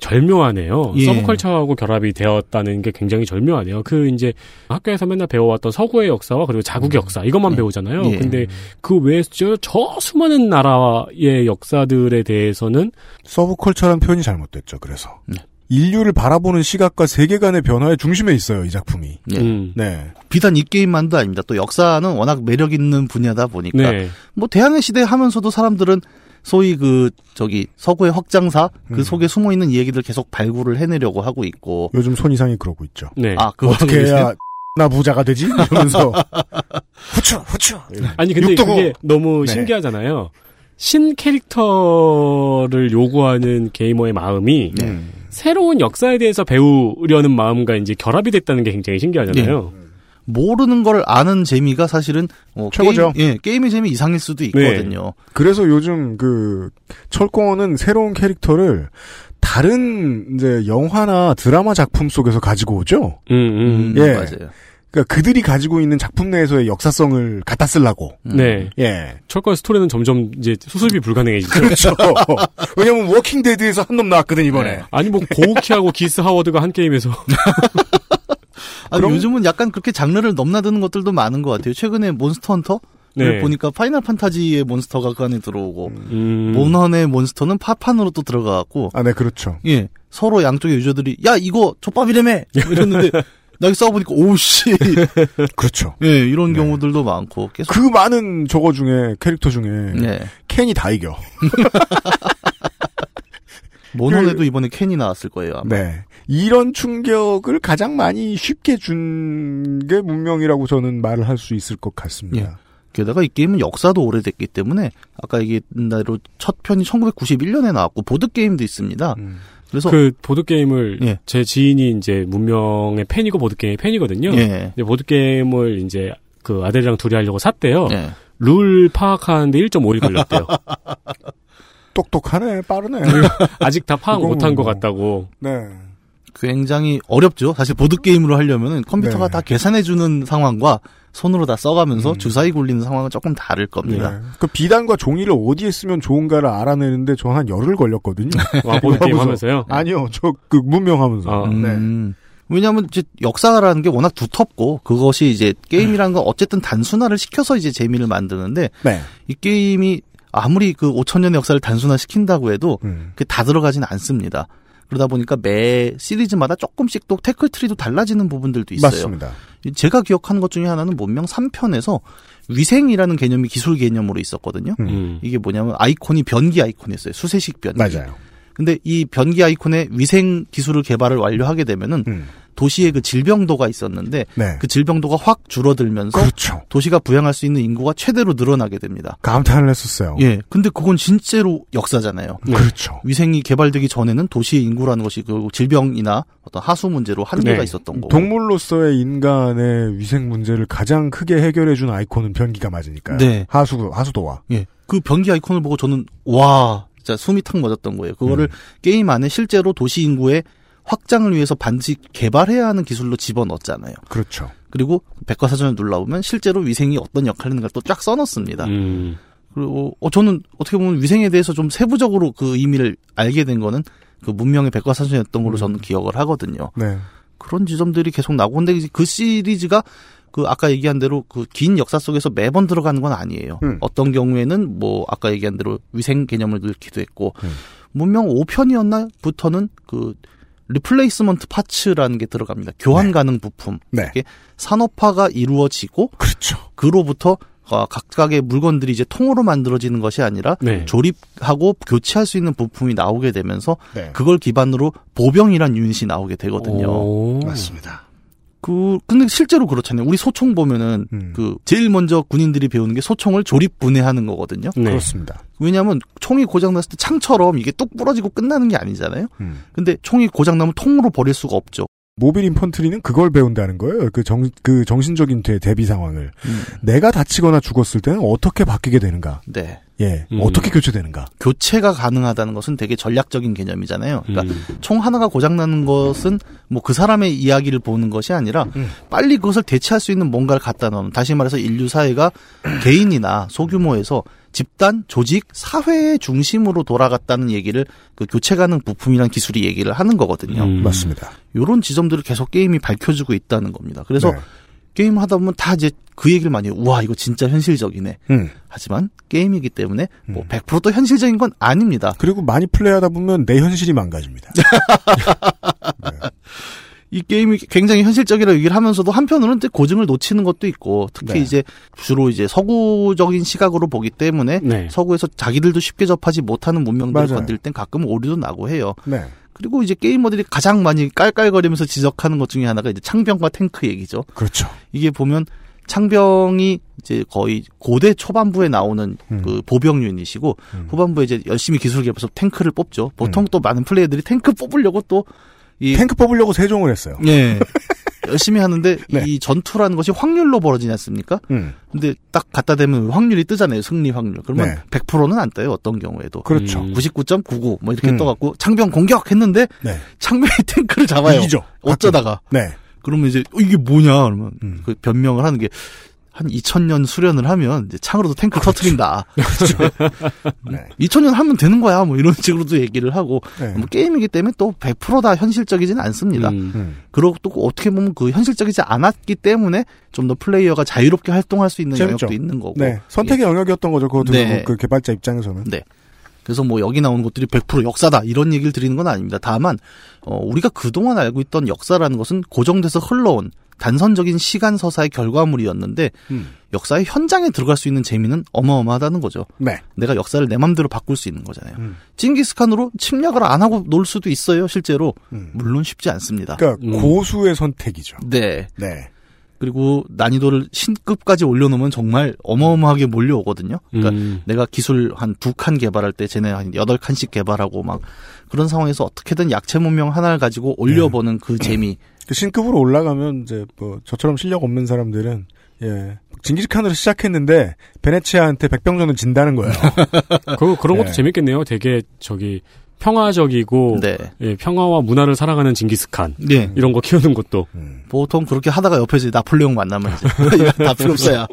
절묘하네요. 예. 서브컬처하고 결합이 되었다는 게 굉장히 절묘하네요. 그 이제 학교에서 맨날 배워왔던 서구의 역사와 그리고 자국의 음. 역사 이것만 예. 배우잖아요. 예. 근데 그 외에 저, 저 수많은 나라의 역사들에 대해서는 서브컬처라는 표현이 잘못됐죠. 그래서 네. 인류를 바라보는 시각과 세계관의 변화의 중심에 있어요. 이 작품이. 네. 음. 네. 비단 이 게임만도 아닙니다. 또 역사는 워낙 매력 있는 분야다 보니까 네. 뭐 대항해 시대 하면서도 사람들은 소위 그 저기 서구의 확장사 그 음. 속에 숨어 있는 이야기들 계속 발굴을 해내려고 하고 있고 요즘 손 이상이 그러고 있죠. 네. 아, 그거 어떻게 해야 나 부자가 되지? 이러면서 후추 후추. 아니 근데 육도고. 그게 너무 네. 신기하잖아요. 신 캐릭터를 요구하는 게이머의 마음이 네. 새로운 역사에 대해서 배우려는 마음과 이제 결합이 됐다는 게 굉장히 신기하잖아요. 네. 모르는 걸 아는 재미가 사실은 어, 최고죠. 게임, 예, 게임의 재미 이상일 수도 있거든요. 네. 그래서 요즘 그 철권은 새로운 캐릭터를 다른 이제 영화나 드라마 작품 속에서 가지고 오죠. 음, 음, 음 예. 맞아요. 그러니까 그들이 가지고 있는 작품 내에서의 역사성을 갖다 쓰려고. 음. 네. 예. 철권 스토리는 점점 이제 수습이 불가능해지죠. 그렇죠. 왜냐면 워킹 데드에서 한 놈 나왔거든 이번에. 네. 아니 뭐 고우키하고 기스 하워드가 한 게임에서. 아, 요즘은 약간 그렇게 장르를 넘나드는 것들도 많은 것 같아요. 최근에 몬스터 헌터를 네. 보니까 파이널 판타지의 몬스터가 그 안에 들어오고 음. 몬헌의 몬스터는 파판으로 또 들어가갖고 아, 네, 그렇죠. 예, 서로 양쪽의 유저들이 야 이거 족밥이라며 이랬는데 나 이거 써보니까 오씨 그렇죠. 예, 이런 네. 경우들도 많고 계속. 그 많은 저거 중에 캐릭터 중에 네. 캔이 다 이겨. 모노에도 그, 이번에 캔이 나왔을 거예요. 아마. 네, 이런 충격을 가장 많이 쉽게 준 게 문명이라고 저는 말을 할 수 있을 것 같습니다. 예. 게다가 이 게임은 역사도 오래됐기 때문에 아까 얘기했던 대로 첫 편이 천구백구십일 년에 나왔고 보드 게임도 있습니다. 음. 그래서 그 보드 게임을 예. 제 지인이 이제 문명의 팬이고 보드 게임의 팬이거든요. 예. 보드 게임을 이제 그 아들이랑 둘이 하려고 샀대요. 예. 룰 파악하는데 일점오 일 걸렸대요. 똑똑하네, 빠르네. 아직 다 파악 못한 것 같다고. 네. 굉장히 어렵죠. 사실 보드게임으로 하려면은 컴퓨터가 네. 다 계산해주는 상황과 손으로 다 써가면서 음. 주사위 굴리는 상황은 조금 다를 겁니다. 네. 그 비단과 종이를 어디에 쓰면 좋은가를 알아내는데 저 한 열흘 걸렸거든요. 아, 보드게임 하면서요? 아니요, 저 그 문명하면서. 아. 음. 네. 왜냐하면 이제 역사라는 게 워낙 두텁고 그것이 이제 게임이라는 건 어쨌든 단순화를 시켜서 이제 재미를 만드는데 네. 이 게임이 아무리 그 오천 년의 역사를 단순화시킨다고 해도 음. 그게 다 들어가진 않습니다. 그러다 보니까 매 시리즈마다 조금씩 또 태클 트리도 달라지는 부분들도 있어요. 맞습니다. 제가 기억하는 것 중에 하나는 문명 삼 편에서 위생이라는 개념이 기술 개념으로 있었거든요. 음. 이게 뭐냐면 아이콘이 변기 아이콘이었어요. 수세식 변기. 맞아요. 근데 이 변기 아이콘의 위생 기술을 개발을 완료하게 되면은 음. 도시의 그 질병도가 있었는데 네. 그 질병도가 확 줄어들면서 그렇죠. 도시가 부양할 수 있는 인구가 최대로 늘어나게 됩니다. 감탄을 했었어요. 예. 근데 그건 진짜로 역사잖아요. 예. 그렇죠. 위생이 개발되기 전에는 도시의 인구라는 것이 그 질병이나 어떤 하수 문제로 한계가 네. 있었던 거고. 동물로서의 인간의 위생 문제를 가장 크게 해결해 준 아이콘은 변기가 맞으니까요. 네. 하수 하수도와. 예. 그 변기 아이콘을 보고 저는 와, 진짜 숨이 탁 멎었던 거예요. 그거를 음. 게임 안에 실제로 도시 인구의 확장을 위해서 반드시 개발해야 하는 기술로 집어넣었잖아요. 그렇죠. 그리고 백과사전을 눌러보면 실제로 위생이 어떤 역할을 하는가 또 쫙 써놓습니다. 음. 그리고 어, 저는 어떻게 보면 위생에 대해서 좀 세부적으로 그 의미를 알게 된 거는 그 문명의 백과사전이었던 걸로 음. 저는 기억을 하거든요. 네. 그런 지점들이 계속 나오고 근데 그 시리즈가 그 아까 얘기한 대로 그 긴 역사 속에서 매번 들어가는 건 아니에요. 음. 어떤 경우에는 뭐 아까 얘기한 대로 위생 개념을 넣기도 했고 음. 문명 오 편이었나? 부터는 그 리플레이스먼트 파츠라는 게 들어갑니다. 교환 네. 가능 부품. 네. 이게 산업화가 이루어지고 그렇죠. 그로부터 각각의 물건들이 이제 통으로 만들어지는 것이 아니라 네. 조립하고 교체할 수 있는 부품이 나오게 되면서 네. 그걸 기반으로 보병이란 유닛이 나오게 되거든요. 오. 맞습니다. 그 근데 실제로 그렇잖아요. 우리 소총 보면은 음. 그 제일 먼저 군인들이 배우는 게 소총을 조립 분해하는 거거든요. 네. 그렇습니다. 왜냐하면 총이 고장 났을 때 창처럼 이게 뚝 부러지고 끝나는 게 아니잖아요. 음. 근데 총이 고장 나면 통으로 버릴 수가 없죠. 모빌 인펀트리는 그걸 배운다는 거예요. 그 정 그 정신적인 대비 상황을 음. 내가 다치거나 죽었을 때는 어떻게 바뀌게 되는가. 네. 예. 음. 어떻게 교체되는가. 교체가 가능하다는 것은 되게 전략적인 개념이잖아요. 그러니까 음. 총 하나가 고장나는 것은 뭐 그 사람의 이야기를 보는 것이 아니라 음. 빨리 그것을 대체할 수 있는 뭔가를 갖다 놓는. 다시 말해서 인류 사회가 개인이나 소규모에서 집단, 조직, 사회의 중심으로 돌아갔다는 얘기를 그 교체 가능 부품이란 기술이 얘기를 하는 거거든요. 음. 맞습니다. 이런 지점들을 계속 게임이 밝혀주고 있다는 겁니다. 그래서 네. 게임 하다 보면 다 이제 그 얘기를 많이 해요. 우와, 이거 진짜 현실적이네. 음. 하지만 게임이기 때문에 뭐 백 퍼센트 또 현실적인 건 아닙니다. 그리고 많이 플레이하다 보면 내 현실이 망가집니다. 네. 이 게임이 굉장히 현실적이라고 얘기를 하면서도 한편으로는 고증을 놓치는 것도 있고 특히 네. 이제 주로 이제 서구적인 시각으로 보기 때문에 네. 서구에서 자기들도 쉽게 접하지 못하는 문명들을 건들 땐 가끔 오류도 나고 해요. 네. 그리고 이제 게이머들이 가장 많이 깔깔거리면서 지적하는 것 중에 하나가 이제 창병과 탱크 얘기죠. 그렇죠. 이게 보면 창병이 이제 거의 고대 초반부에 나오는 음. 그 보병 유닛이고 음. 후반부에 이제 열심히 기술 개발해서 탱크를 뽑죠. 보통 음. 또 많은 플레이어들이 탱크 뽑으려고 또 이 탱크 뽑으려고 세종을 했어요. 예. 열심히 하는데 네. 이 전투라는 것이 확률로 벌어지지 않습니까? 음. 근데 딱 갖다 대면 확률이 뜨잖아요. 승리 확률. 그러면 네. 백 퍼센트는 안 떠요. 어떤 경우에도. 그렇죠. 음. 구십구 점 구구 뭐 이렇게 음. 떠갖고 창병 공격했는데 네. 창병이 탱크를 잡아요. 이기죠. 어쩌다가. 네. 그러면 이제 이게 뭐냐 그러면 음. 그 변명을 하는 게 한 이천 년 수련을 하면 이제 창으로도 탱크 터트린다. 네. 이천 년 하면 되는 거야. 뭐 이런 식으로도 얘기를 하고 네. 뭐 게임이기 때문에 또 백 퍼센트 다 현실적이진 않습니다. 음, 음. 그리고 또 어떻게 보면 그 현실적이지 않았기 때문에 좀 더 플레이어가 자유롭게 활동할 수 있는 재밌죠. 영역도 있는 거고. 네. 선택의 영역이었던 거죠. 그거 네. 그 개발자 입장에서는. 네. 그래서 뭐 여기 나오는 것들이 백 퍼센트 역사다 이런 얘기를 드리는 건 아닙니다. 다만 어, 우리가 그동안 알고 있던 역사라는 것은 고정돼서 흘러온 단선적인 시간 서사의 결과물이었는데 음. 역사의 현장에 들어갈 수 있는 재미는 어마어마하다는 거죠. 네. 내가 역사를 내 맘대로 바꿀 수 있는 거잖아요. 음. 징기스칸으로 침략을 안 하고 놀 수도 있어요. 실제로. 음. 물론 쉽지 않습니다. 그러니까 음. 고수의 선택이죠. 네. 네. 그리고 난이도를 신급까지 올려놓으면 정말 어마어마하게 몰려오거든요. 그러니까 음. 내가 기술 한 두 칸 개발할 때 쟤네 한 여덟 칸씩 개발하고 막 그런 상황에서 어떻게든 약체 문명 하나를 가지고 올려보는 음. 그 재미. 그 신급으로 올라가면 이제 뭐 저처럼 실력 없는 사람들은 예 징기스칸으로 시작했는데 베네치아한테 백병전을 진다는 거예요. 그리고 그런 것도 예. 재밌겠네요. 되게 저기. 평화적이고 네. 예, 평화와 문화를 사랑하는 징기스칸 네. 이런 거 키우는 것도 음. 보통 그렇게 하다가 옆에 이제 나폴레옹 만나면 이제 다 필요 없어요.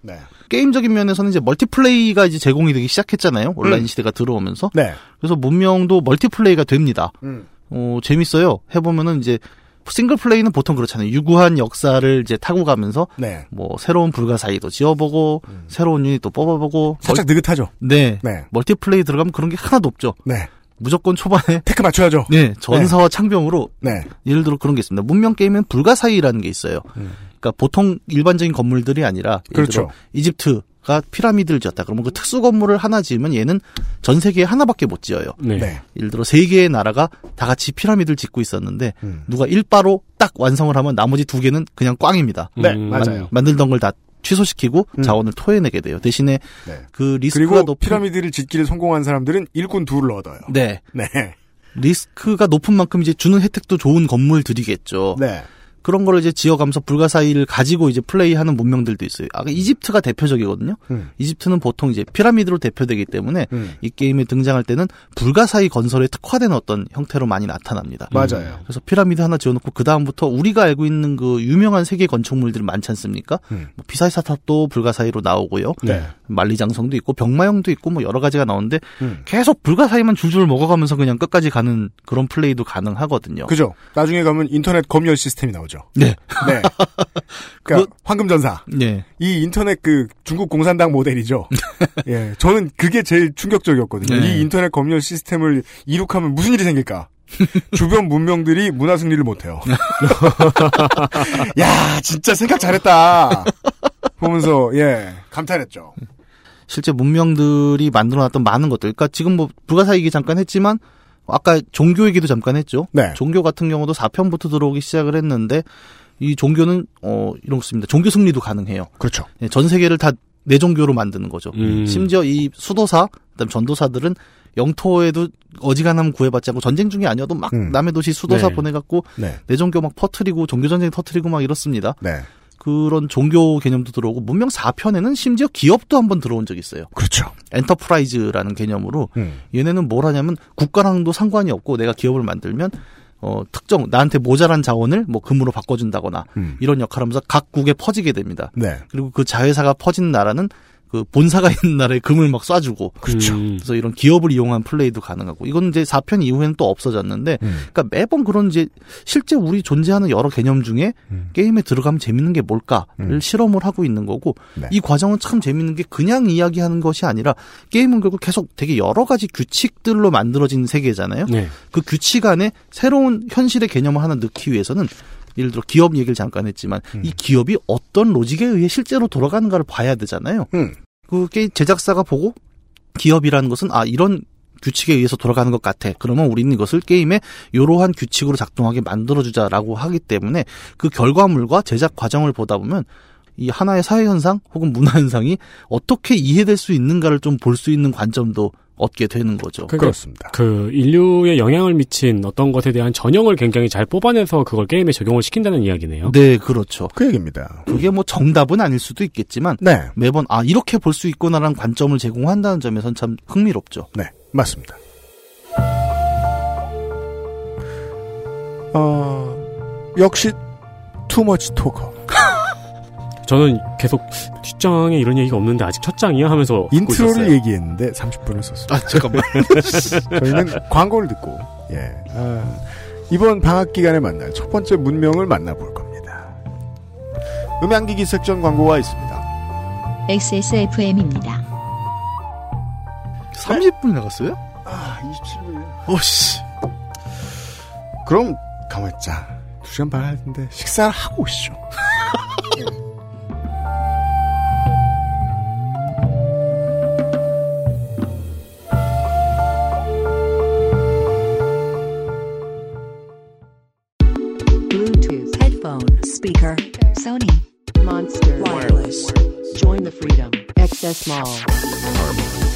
네. 게임적인 면에서는 이제 멀티플레이가 이제 제공이 되기 시작했잖아요. 온라인 음. 시대가 들어오면서 네. 그래서 문명도 멀티플레이가 됩니다. 음. 어, 재밌어요. 해보면은 이제 싱글 플레이는 보통 그렇잖아요. 유구한 역사를 이제 타고 가면서 네. 뭐 새로운 불가사의도 지어보고 음. 새로운 유닛도 뽑아보고 살짝 멀... 느긋하죠. 네. 네 멀티플레이 들어가면 그런 게 하나도 없죠. 네. 무조건 초반에 테크 맞춰야죠. 네, 전사와 네. 창병으로 네. 예를 들어 그런 게 있습니다. 문명 게임은 불가사의라는 게 있어요. 음. 그러니까 보통 일반적인 건물들이 아니라 예를 그렇죠. 들어 이집트가 피라미드를 지었다. 그러면 그 특수 건물을 하나 지으면 얘는 전 세계에 하나밖에 못 지어요. 네. 네. 예를 들어 세 개의 나라가 다 같이 피라미드를 짓고 있었는데 음. 누가 일바로 딱 완성을 하면 나머지 두 개는 그냥 꽝입니다. 음. 네, 맞아요. 마, 만들던 걸 다. 취소시키고 음. 자원을 토해내게 돼요. 대신에 네. 그 리스크가 높은 피라미드를 짓기를 성공한 사람들은 일꾼 둘을 얻어요. 네. 네. 리스크가 높은 만큼 이제 주는 혜택도 좋은 건물들이겠죠. 네. 그런 거를 이제 지어가면서 불가사의를 가지고 이제 플레이하는 문명들도 있어요. 아, 이집트가 대표적이거든요. 음. 이집트는 보통 이제 피라미드로 대표되기 때문에 음. 이 게임에 등장할 때는 불가사의 건설에 특화된 어떤 형태로 많이 나타납니다. 맞아요. 음. 그래서 피라미드 하나 지어놓고 그 다음부터 우리가 알고 있는 그 유명한 세계 건축물들이 많지 않습니까? 음. 뭐 피사의사탑도 불가사의로 나오고요. 네. 만리장성도 있고 병마형도 있고 뭐 여러 가지가 나오는데 음. 계속 불가사의만 줄줄 먹어가면서 그냥 끝까지 가는 그런 플레이도 가능하거든요. 그죠. 나중에 가면 인터넷 검열 시스템이 나오죠. 네. 네. 그러니까 그... 황금전사. 네. 이 인터넷 그 중국 공산당 모델이죠. 예. 저는 그게 제일 충격적이었거든요. 네. 이 인터넷 검열 시스템을 이룩하면 무슨 일이 생길까? 주변 문명들이 문화 승리를 못 해요. 야, 진짜 생각 잘했다. 보면서 예, 감탄했죠. 실제 문명들이 만들어놨던 많은 것들. 그러니까 지금 뭐 불가사 얘기 잠깐 했지만 아까 종교 얘기도 잠깐 했죠. 네. 종교 같은 경우도 사 편부터 들어오기 시작을 했는데 이 종교는 어 이런 것입니다. 종교 승리도 가능해요. 그렇죠. 네, 전 세계를 다 내 종교로 만드는 거죠. 음. 심지어 이 수도사, 그다음 전도사들은 영토에도 어지간하면 구애받지 않고 전쟁 중이 아니어도 막 음. 남의 도시 수도사 네. 보내갖고 네. 내 종교 막 퍼뜨리고 종교 전쟁 퍼뜨리고 막 이렇습니다. 네. 그런 종교 개념도 들어오고 문명 사 편에는 심지어 기업도 한번 들어온 적이 있어요. 그렇죠. 엔터프라이즈라는 개념으로 음. 얘네는 뭘 하냐면 국가랑도 상관이 없고 내가 기업을 만들면 어, 특정 나한테 모자란 자원을 뭐 금으로 바꿔준다거나 음. 이런 역할을 하면서 각국에 퍼지게 됩니다. 네. 그리고 그 자회사가 퍼진 나라는 그 본사가 있는 나라에 금을 막 쏴주고 그렇죠. 음. 그래서 이런 기업을 이용한 플레이도 가능하고 이건 이제 사 편 이후에는 또 없어졌는데 음. 그러니까 매번 그런 이제 실제 우리 존재하는 여러 개념 중에 음. 게임에 들어가면 재밌는 게 뭘까를 음. 실험을 하고 있는 거고 네. 이 과정은 참 재밌는 게 그냥 이야기하는 것이 아니라 게임은 결국 계속 되게 여러 가지 규칙들로 만들어진 세계잖아요. 네. 그 규칙 안에 새로운 현실의 개념을 하나 넣기 위해서는 예를 들어 기업 얘기를 잠깐 했지만 음. 이 기업이 어떤 로직에 의해 실제로 돌아가는가를 봐야 되잖아요. 음. 그 게임 제작사가 보고 기업이라는 것은 아 이런 규칙에 의해서 돌아가는 것 같아. 그러면 우리는 이것을 게임에 이러한 규칙으로 작동하게 만들어주자라고 하기 때문에 그 결과물과 제작 과정을 보다 보면 이 하나의 사회현상 혹은 문화현상이 어떻게 이해될 수 있는가를 좀 볼 수 있는 관점도 얻게 되는 거죠. 그러니까 그렇습니다. 그 인류에 영향을 미친 어떤 것에 대한 전형을 굉장히 잘 뽑아내서 그걸 게임에 적용을 시킨다는 이야기네요. 네, 그렇죠. 그 얘기입니다. 그게 뭐 정답은 아닐 수도 있겠지만 네. 매번 아 이렇게 볼 수 있구나라는 관점을 제공한다는 점에선 참 흥미롭죠. 네, 맞습니다. 어, 역시 투머치 토커. 저는 계속 뒷장에 이런 얘기가 없는데 아직 첫 장이야 하면서 인트로를 얘기했는데 삼십 분을 썼어요. 아 잠깐만. 저희는 광고를 듣고 예. 아, 이번 방학 기간에 만날 첫 번째 문명을 만나볼 겁니다. 음향기기 섹션 광고가 있습니다. 엑스에스에프엠입니다. 삼십 분 나갔어요? 아 이십칠 분이요. 오씨. 그럼 가만 있자. 두 시간 반 할 텐데 식사를 하고 오시죠. Speaker, Sony, Monster, Wireless, Join the Freedom, X S Mall,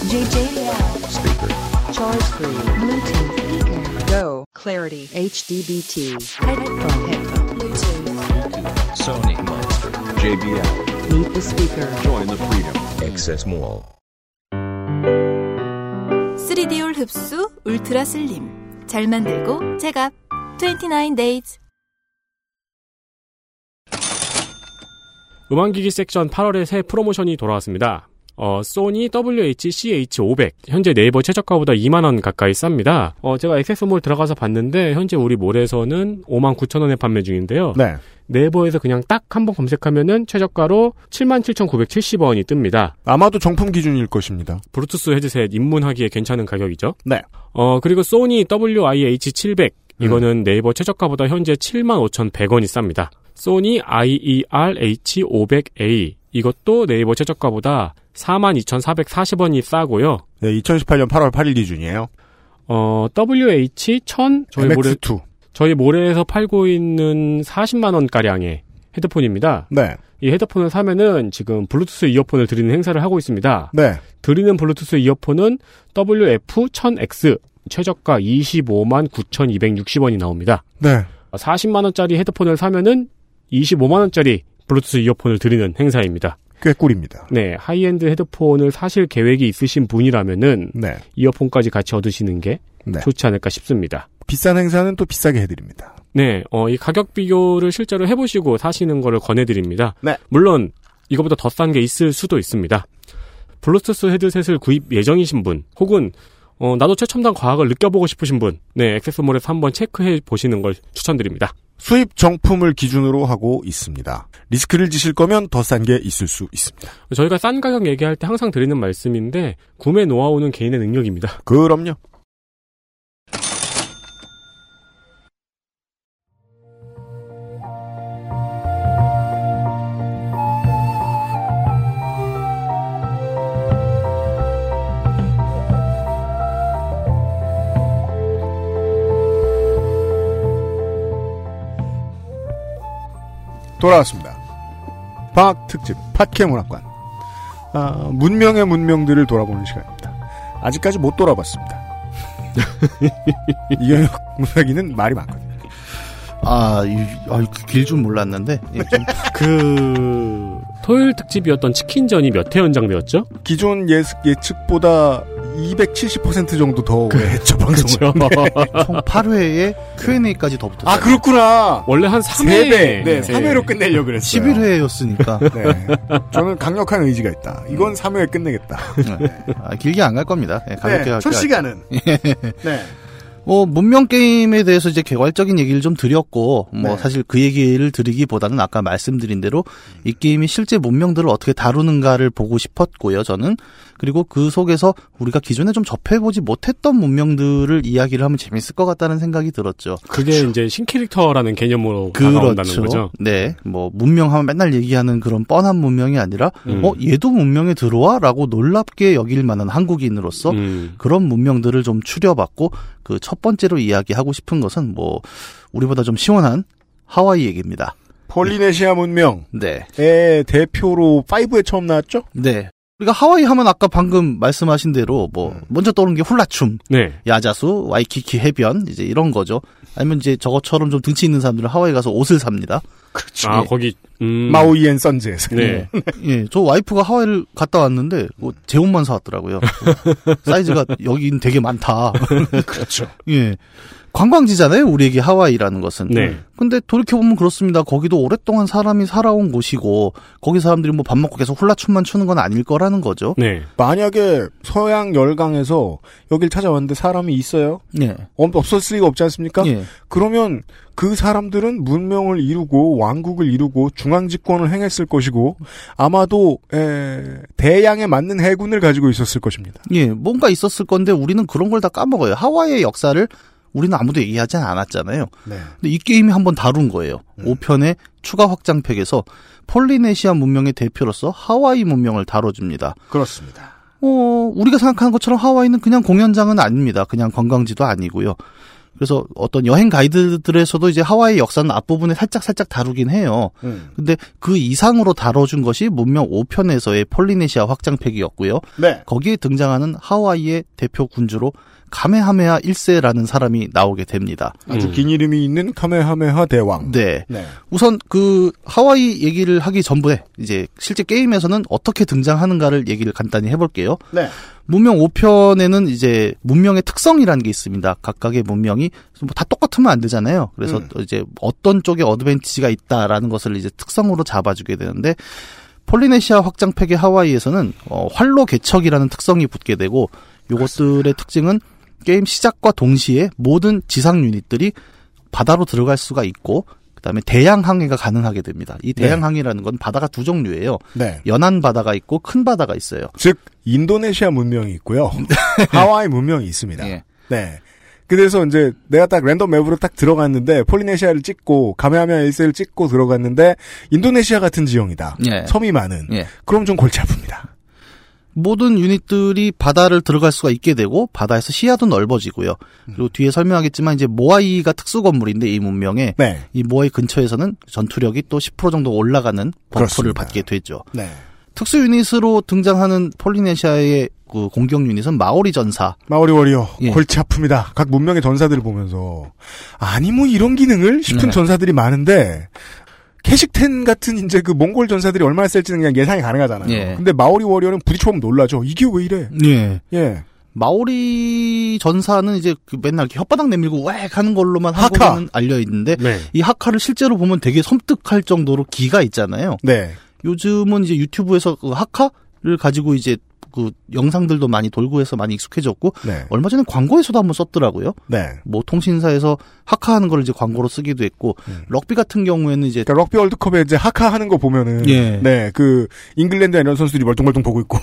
J J L, Speaker, Charge Free, Bluetooth, Speaker, Go, Clarity, H D B T, Headphone, Headphone, Bluetooth, Sony, Monster, J B L, Meet the Speaker, Join the Freedom, X S Mall. 쓰리디올 흡수 울트라 슬림. 잘 만들고 제값. 이십구 데이즈. 음악기기 섹션 팔월의 새 프로모션이 돌아왔습니다. 어, 소니 더블유 에이치 씨 에이치 오백 현재 네이버 최저가보다 이만 원 가까이 쌉니다. 어, 제가 액세스몰 들어가서 봤는데 현재 우리 몰에서는 오만 구천 원에 판매 중인데요. 네. 네이버에서 그냥 딱 한 번 검색하면은 최저가로 칠만 칠천구백칠십 원이 뜹니다. 아마도 정품 기준일 것입니다. 브루투스 헤드셋 입문하기에 괜찮은 가격이죠. 네. 어, 그리고 소니 더블유 아이 에이치 칠백 이거는 음. 네이버 최저가보다 현재 칠만 오천백 원이 쌉니다. 소니 아이 이 알 에이치 오백 에이 이것도 네이버 최저가보다 사만 이천사백사십 원이 싸고요. 네, 이천십팔 년 팔 월 팔 일 기준이에요. 어, 더블유 에이치 천 저희 몰에 저희 모레에서 팔고 있는 사십만 원 가량의 헤드폰입니다. 네. 이 헤드폰을 사면은 지금 블루투스 이어폰을 드리는 행사를 하고 있습니다. 네. 드리는 블루투스 이어폰은 더블유 에프 천 엑스 최저가 이십오만 구천이백육십 원이 나옵니다. 네. 사십만 원짜리 헤드폰을 사면은 이십오만 원짜리 블루투스 이어폰을 드리는 행사입니다. 꽤 꿀입니다. 네, 하이엔드 헤드폰을 사실 계획이 있으신 분이라면은 네. 이어폰까지 같이 얻으시는 게 네. 좋지 않을까 싶습니다. 비싼 행사는 또 비싸게 해드립니다. 네, 어, 이 가격 비교를 실제로 해보시고 사시는 거를 권해드립니다. 네. 물론 이거보다 더 싼 게 있을 수도 있습니다. 블루투스 헤드셋을 구입 예정이신 분 혹은 어, 나도 최첨단 과학을 느껴보고 싶으신 분, 네, 액세스몰에서 한번 체크해 보시는 걸 추천드립니다. 수입 정품을 기준으로 하고 있습니다. 리스크를 지실 거면 더 싼 게 있을 수 있습니다. 저희가 싼 가격 얘기할 때 항상 드리는 말씀인데 구매 노하우는 개인의 능력입니다. 그럼요. 돌아왔습니다. 방학특집 팟캐문학관. 아, 문명의 문명들을 돌아보는 시간입니다. 아직까지 못 돌아봤습니다. 이경혁 문학인은 말이 많거든요. 아, 길 줄 몰랐는데. 예, 좀. 그 토요일 특집이었던 치킨전이 몇 회 연장되었죠? 기존 예측, 예측보다 이백칠십 퍼센트 정도 더 오래 그, 했죠, 방송을. 네. 총 팔 회에 큐 앤 에이까지 더 붙었어요. 아, 그렇구나. 원래 한 삼 회. 세 배. 네, 삼 회로 네. 끝내려고 그랬어요. 십일 회였으니까. 네. 저는 강력한 의지가 있다. 이건 삼 회에 끝내겠다. 네. 아, 길게 안 갈 겁니다. 네, 가볍게 네, 첫 시간은. 네. 뭐, 문명 게임에 대해서 이제 개괄적인 얘기를 좀 드렸고, 뭐, 네. 사실 그 얘기를 드리기보다는 아까 말씀드린 대로 이 게임이 실제 문명들을 어떻게 다루는가를 보고 싶었고요, 저는. 그리고 그 속에서 우리가 기존에 좀 접해보지 못했던 문명들을 이야기를 하면 재밌을 것 같다는 생각이 들었죠. 그게 그렇죠. 이제 신캐릭터라는 개념으로 다가온다는 그렇죠. 거죠? 네. 뭐, 문명하면 맨날 얘기하는 그런 뻔한 문명이 아니라, 음. 어, 얘도 문명에 들어와? 라고 놀랍게 여길 만한 한국인으로서 음. 그런 문명들을 좀 추려봤고, 그 첫 번째로 이야기하고 싶은 것은 뭐 우리보다 좀 시원한 하와이 얘기입니다. 폴리네시아 문명의 네. 대표로 오에 처음 나왔죠? 네. 우리가 하와이 하면 아까 방금 말씀하신 대로 뭐 먼저 떠오르는 게 훌라춤, 네. 야자수, 와이키키 해변 이제 이런 거죠. 아니면 이제 저것처럼 좀 등치 있는 사람들은 하와이 가서 옷을 삽니다. 그렇죠. 아 예. 거기 음... 마우이 앤 선즈에서. 네. 예, 저 와이프가 하와이를 갔다 왔는데 뭐 제 옷만 사왔더라고요. 사이즈가 여긴 되게 많다. 그렇죠. 예. 관광지잖아요, 우리에게 하와이라는 것은. 네. 근데 돌이켜보면 그렇습니다. 거기도 오랫동안 사람이 살아온 곳이고, 거기 사람들이 뭐 밥 먹고 계속 훌라춤만 추는 건 아닐 거라는 거죠. 네. 만약에 서양 열강에서 여길 찾아왔는데 사람이 있어요? 네. 없었을 리가 없지 않습니까? 네. 그러면 그 사람들은 문명을 이루고, 왕국을 이루고, 중앙집권을 행했을 것이고, 아마도, 에, 대양에 맞는 해군을 가지고 있었을 것입니다. 예, 뭔가 있었을 건데, 우리는 그런 걸 다 까먹어요. 하와이의 역사를 우리는 아무도 얘기하지 않았잖아요. 네. 근데 이 게임이 한번 다룬 거예요. 음. 오 편의 추가 확장팩에서 폴리네시아 문명의 대표로서 하와이 문명을 다뤄줍니다. 그렇습니다. 어, 우리가 생각하는 것처럼 하와이는 그냥 공연장은 아닙니다. 그냥 관광지도 아니고요. 그래서 어떤 여행 가이드들에서도 이제 하와이 역사는 앞부분에 살짝 살짝 다루긴 해요. 음. 근데 그 이상으로 다뤄준 것이 문명 오 편에서의 폴리네시아 확장팩이었고요. 네. 거기에 등장하는 하와이의 대표 군주로 카메하메하 일 세라는 사람이 나오게 됩니다. 아주 음. 긴 이름이 있는 카메하메하 대왕. 네. 네. 우선 그 하와이 얘기를 하기 전부에 이제 실제 게임에서는 어떻게 등장하는가를 얘기를 간단히 해볼게요. 네. 문명 오 편에는 이제 문명의 특성이라는 게 있습니다. 각각의 문명이 뭐 다 똑같으면 안 되잖아요. 그래서 음. 이제 어떤 쪽에 어드밴티지가 있다라는 것을 이제 특성으로 잡아주게 되는데 폴리네시아 확장팩의 하와이에서는 어, 활로 개척이라는 특성이 붙게 되고 이것들의 특징은 게임 시작과 동시에 모든 지상 유닛들이 바다로 들어갈 수가 있고 그다음에 대양 항해가 가능하게 됩니다. 이 대양 네. 항해라는 건 바다가 두 종류예요. 네. 연안 바다가 있고 큰 바다가 있어요. 즉 인도네시아 문명이 있고요. 하와이 문명이 있습니다. 네. 네. 그래서 이제 내가 딱 랜덤 맵으로 딱 들어갔는데 폴리네시아를 찍고 가메하메하 일 세를 찍고 들어갔는데 인도네시아 같은 지형이다. 예. 섬이 많은. 예. 그럼 좀 골치 아픕니다. 모든 유닛들이 바다를 들어갈 수가 있게 되고 바다에서 시야도 넓어지고요. 그리고 뒤에 설명하겠지만 이제 모아이가 특수 건물인데 이 문명에 네. 이 모아이 근처에서는 전투력이 또 십 퍼센트 정도 올라가는 버프를 받게 되죠. 네. 특수 유닛으로 등장하는 폴리네시아의 그 공격 유닛은 마오리 전사. 마오리 워리어. 예. 골치 아픕니다. 각 문명의 전사들을 보면서. 아니, 뭐 이런 기능을? 싶은 네. 전사들이 많은데, 캐식텐 같은 이제 그 몽골 전사들이 얼마나 셀지는 그냥 예상이 가능하잖아요. 예. 근데 마오리 워리어는 부딪혀보면 놀라죠. 이게 왜 이래? 예. 예. 마오리 전사는 이제 그 맨날 혓바닥 내밀고 웩 하는 걸로만 한국에는 알려있는데, 네. 이 하카를 실제로 보면 되게 섬뜩할 정도로 기가 있잖아요. 네. 요즘은 이제 유튜브에서 그 하카를 가지고 이제 그 영상들도 많이 돌고 해서 많이 익숙해졌고 네. 얼마 전에 광고에서도 한번 썼더라고요. 네. 뭐 통신사에서 하카하는 걸 이제 광고로 쓰기도 했고 음. 럭비 같은 경우에는 이제 그러니까 럭비 월드컵에 이제 하카하는 거 보면은 예. 네. 그 잉글랜드 이런 선수들이 멀뚱멀뚱 보고 있고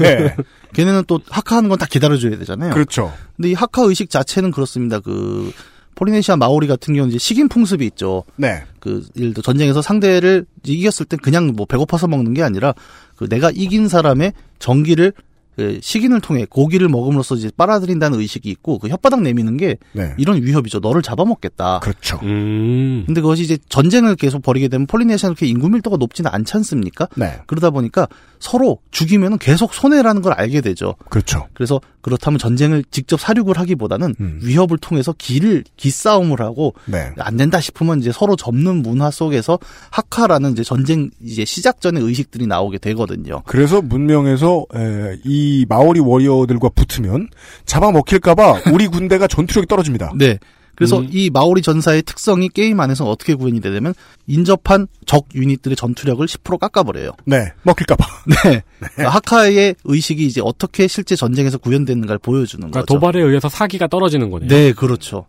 예. 걔네는 또 하카하는 건 다 기다려줘야 되잖아요. 그렇죠. 근데 이 하카 의식 자체는 그렇습니다. 그 폴리네시아 마오리 같은 경우는 이제 식인 풍습이 있죠. 네. 그, 예를 들어 전쟁에서 상대를 이겼을 땐 그냥 뭐 배고파서 먹는 게 아니라 그 내가 이긴 사람의 전기를 그 식인을 통해 고기를 먹음으로써 이제 빨아들인다는 의식이 있고 그 혓바닥 내미는 게 네. 이런 위협이죠. 너를 잡아먹겠다. 그렇죠. 음. 근데 그것이 이제 전쟁을 계속 벌이게 되면 폴리네시아는 그렇게 인구 밀도가 높지는 않지 않습니까? 네. 그러다 보니까 서로 죽이면은 계속 손해라는 걸 알게 되죠. 그렇죠. 그래서 그렇다면 전쟁을 직접 사륙을 하기보다는 음. 위협을 통해서 기를 기싸움을 하고 네. 안 된다 싶으면 이제 서로 접는 문화 속에서 하카라는 이제 전쟁 이제 시작 전의 의식들이 나오게 되거든요. 그래서 문명에서 에, 이 이 마오리 워리어들과 붙으면 잡아먹힐까봐 우리 군대가 전투력이 떨어집니다. 네. 그래서 음. 이 마오리 전사의 특성이 게임 안에서 어떻게 구현이 되냐면 인접한 적 유닛들의 전투력을 십 퍼센트 깎아버려요. 네. 먹힐까봐. 네. 네. 하카의 의식이 이제 어떻게 실제 전쟁에서 구현되는가를 보여주는 그러니까 거죠. 도발에 의해서 사기가 떨어지는 거네요. 네. 그렇죠.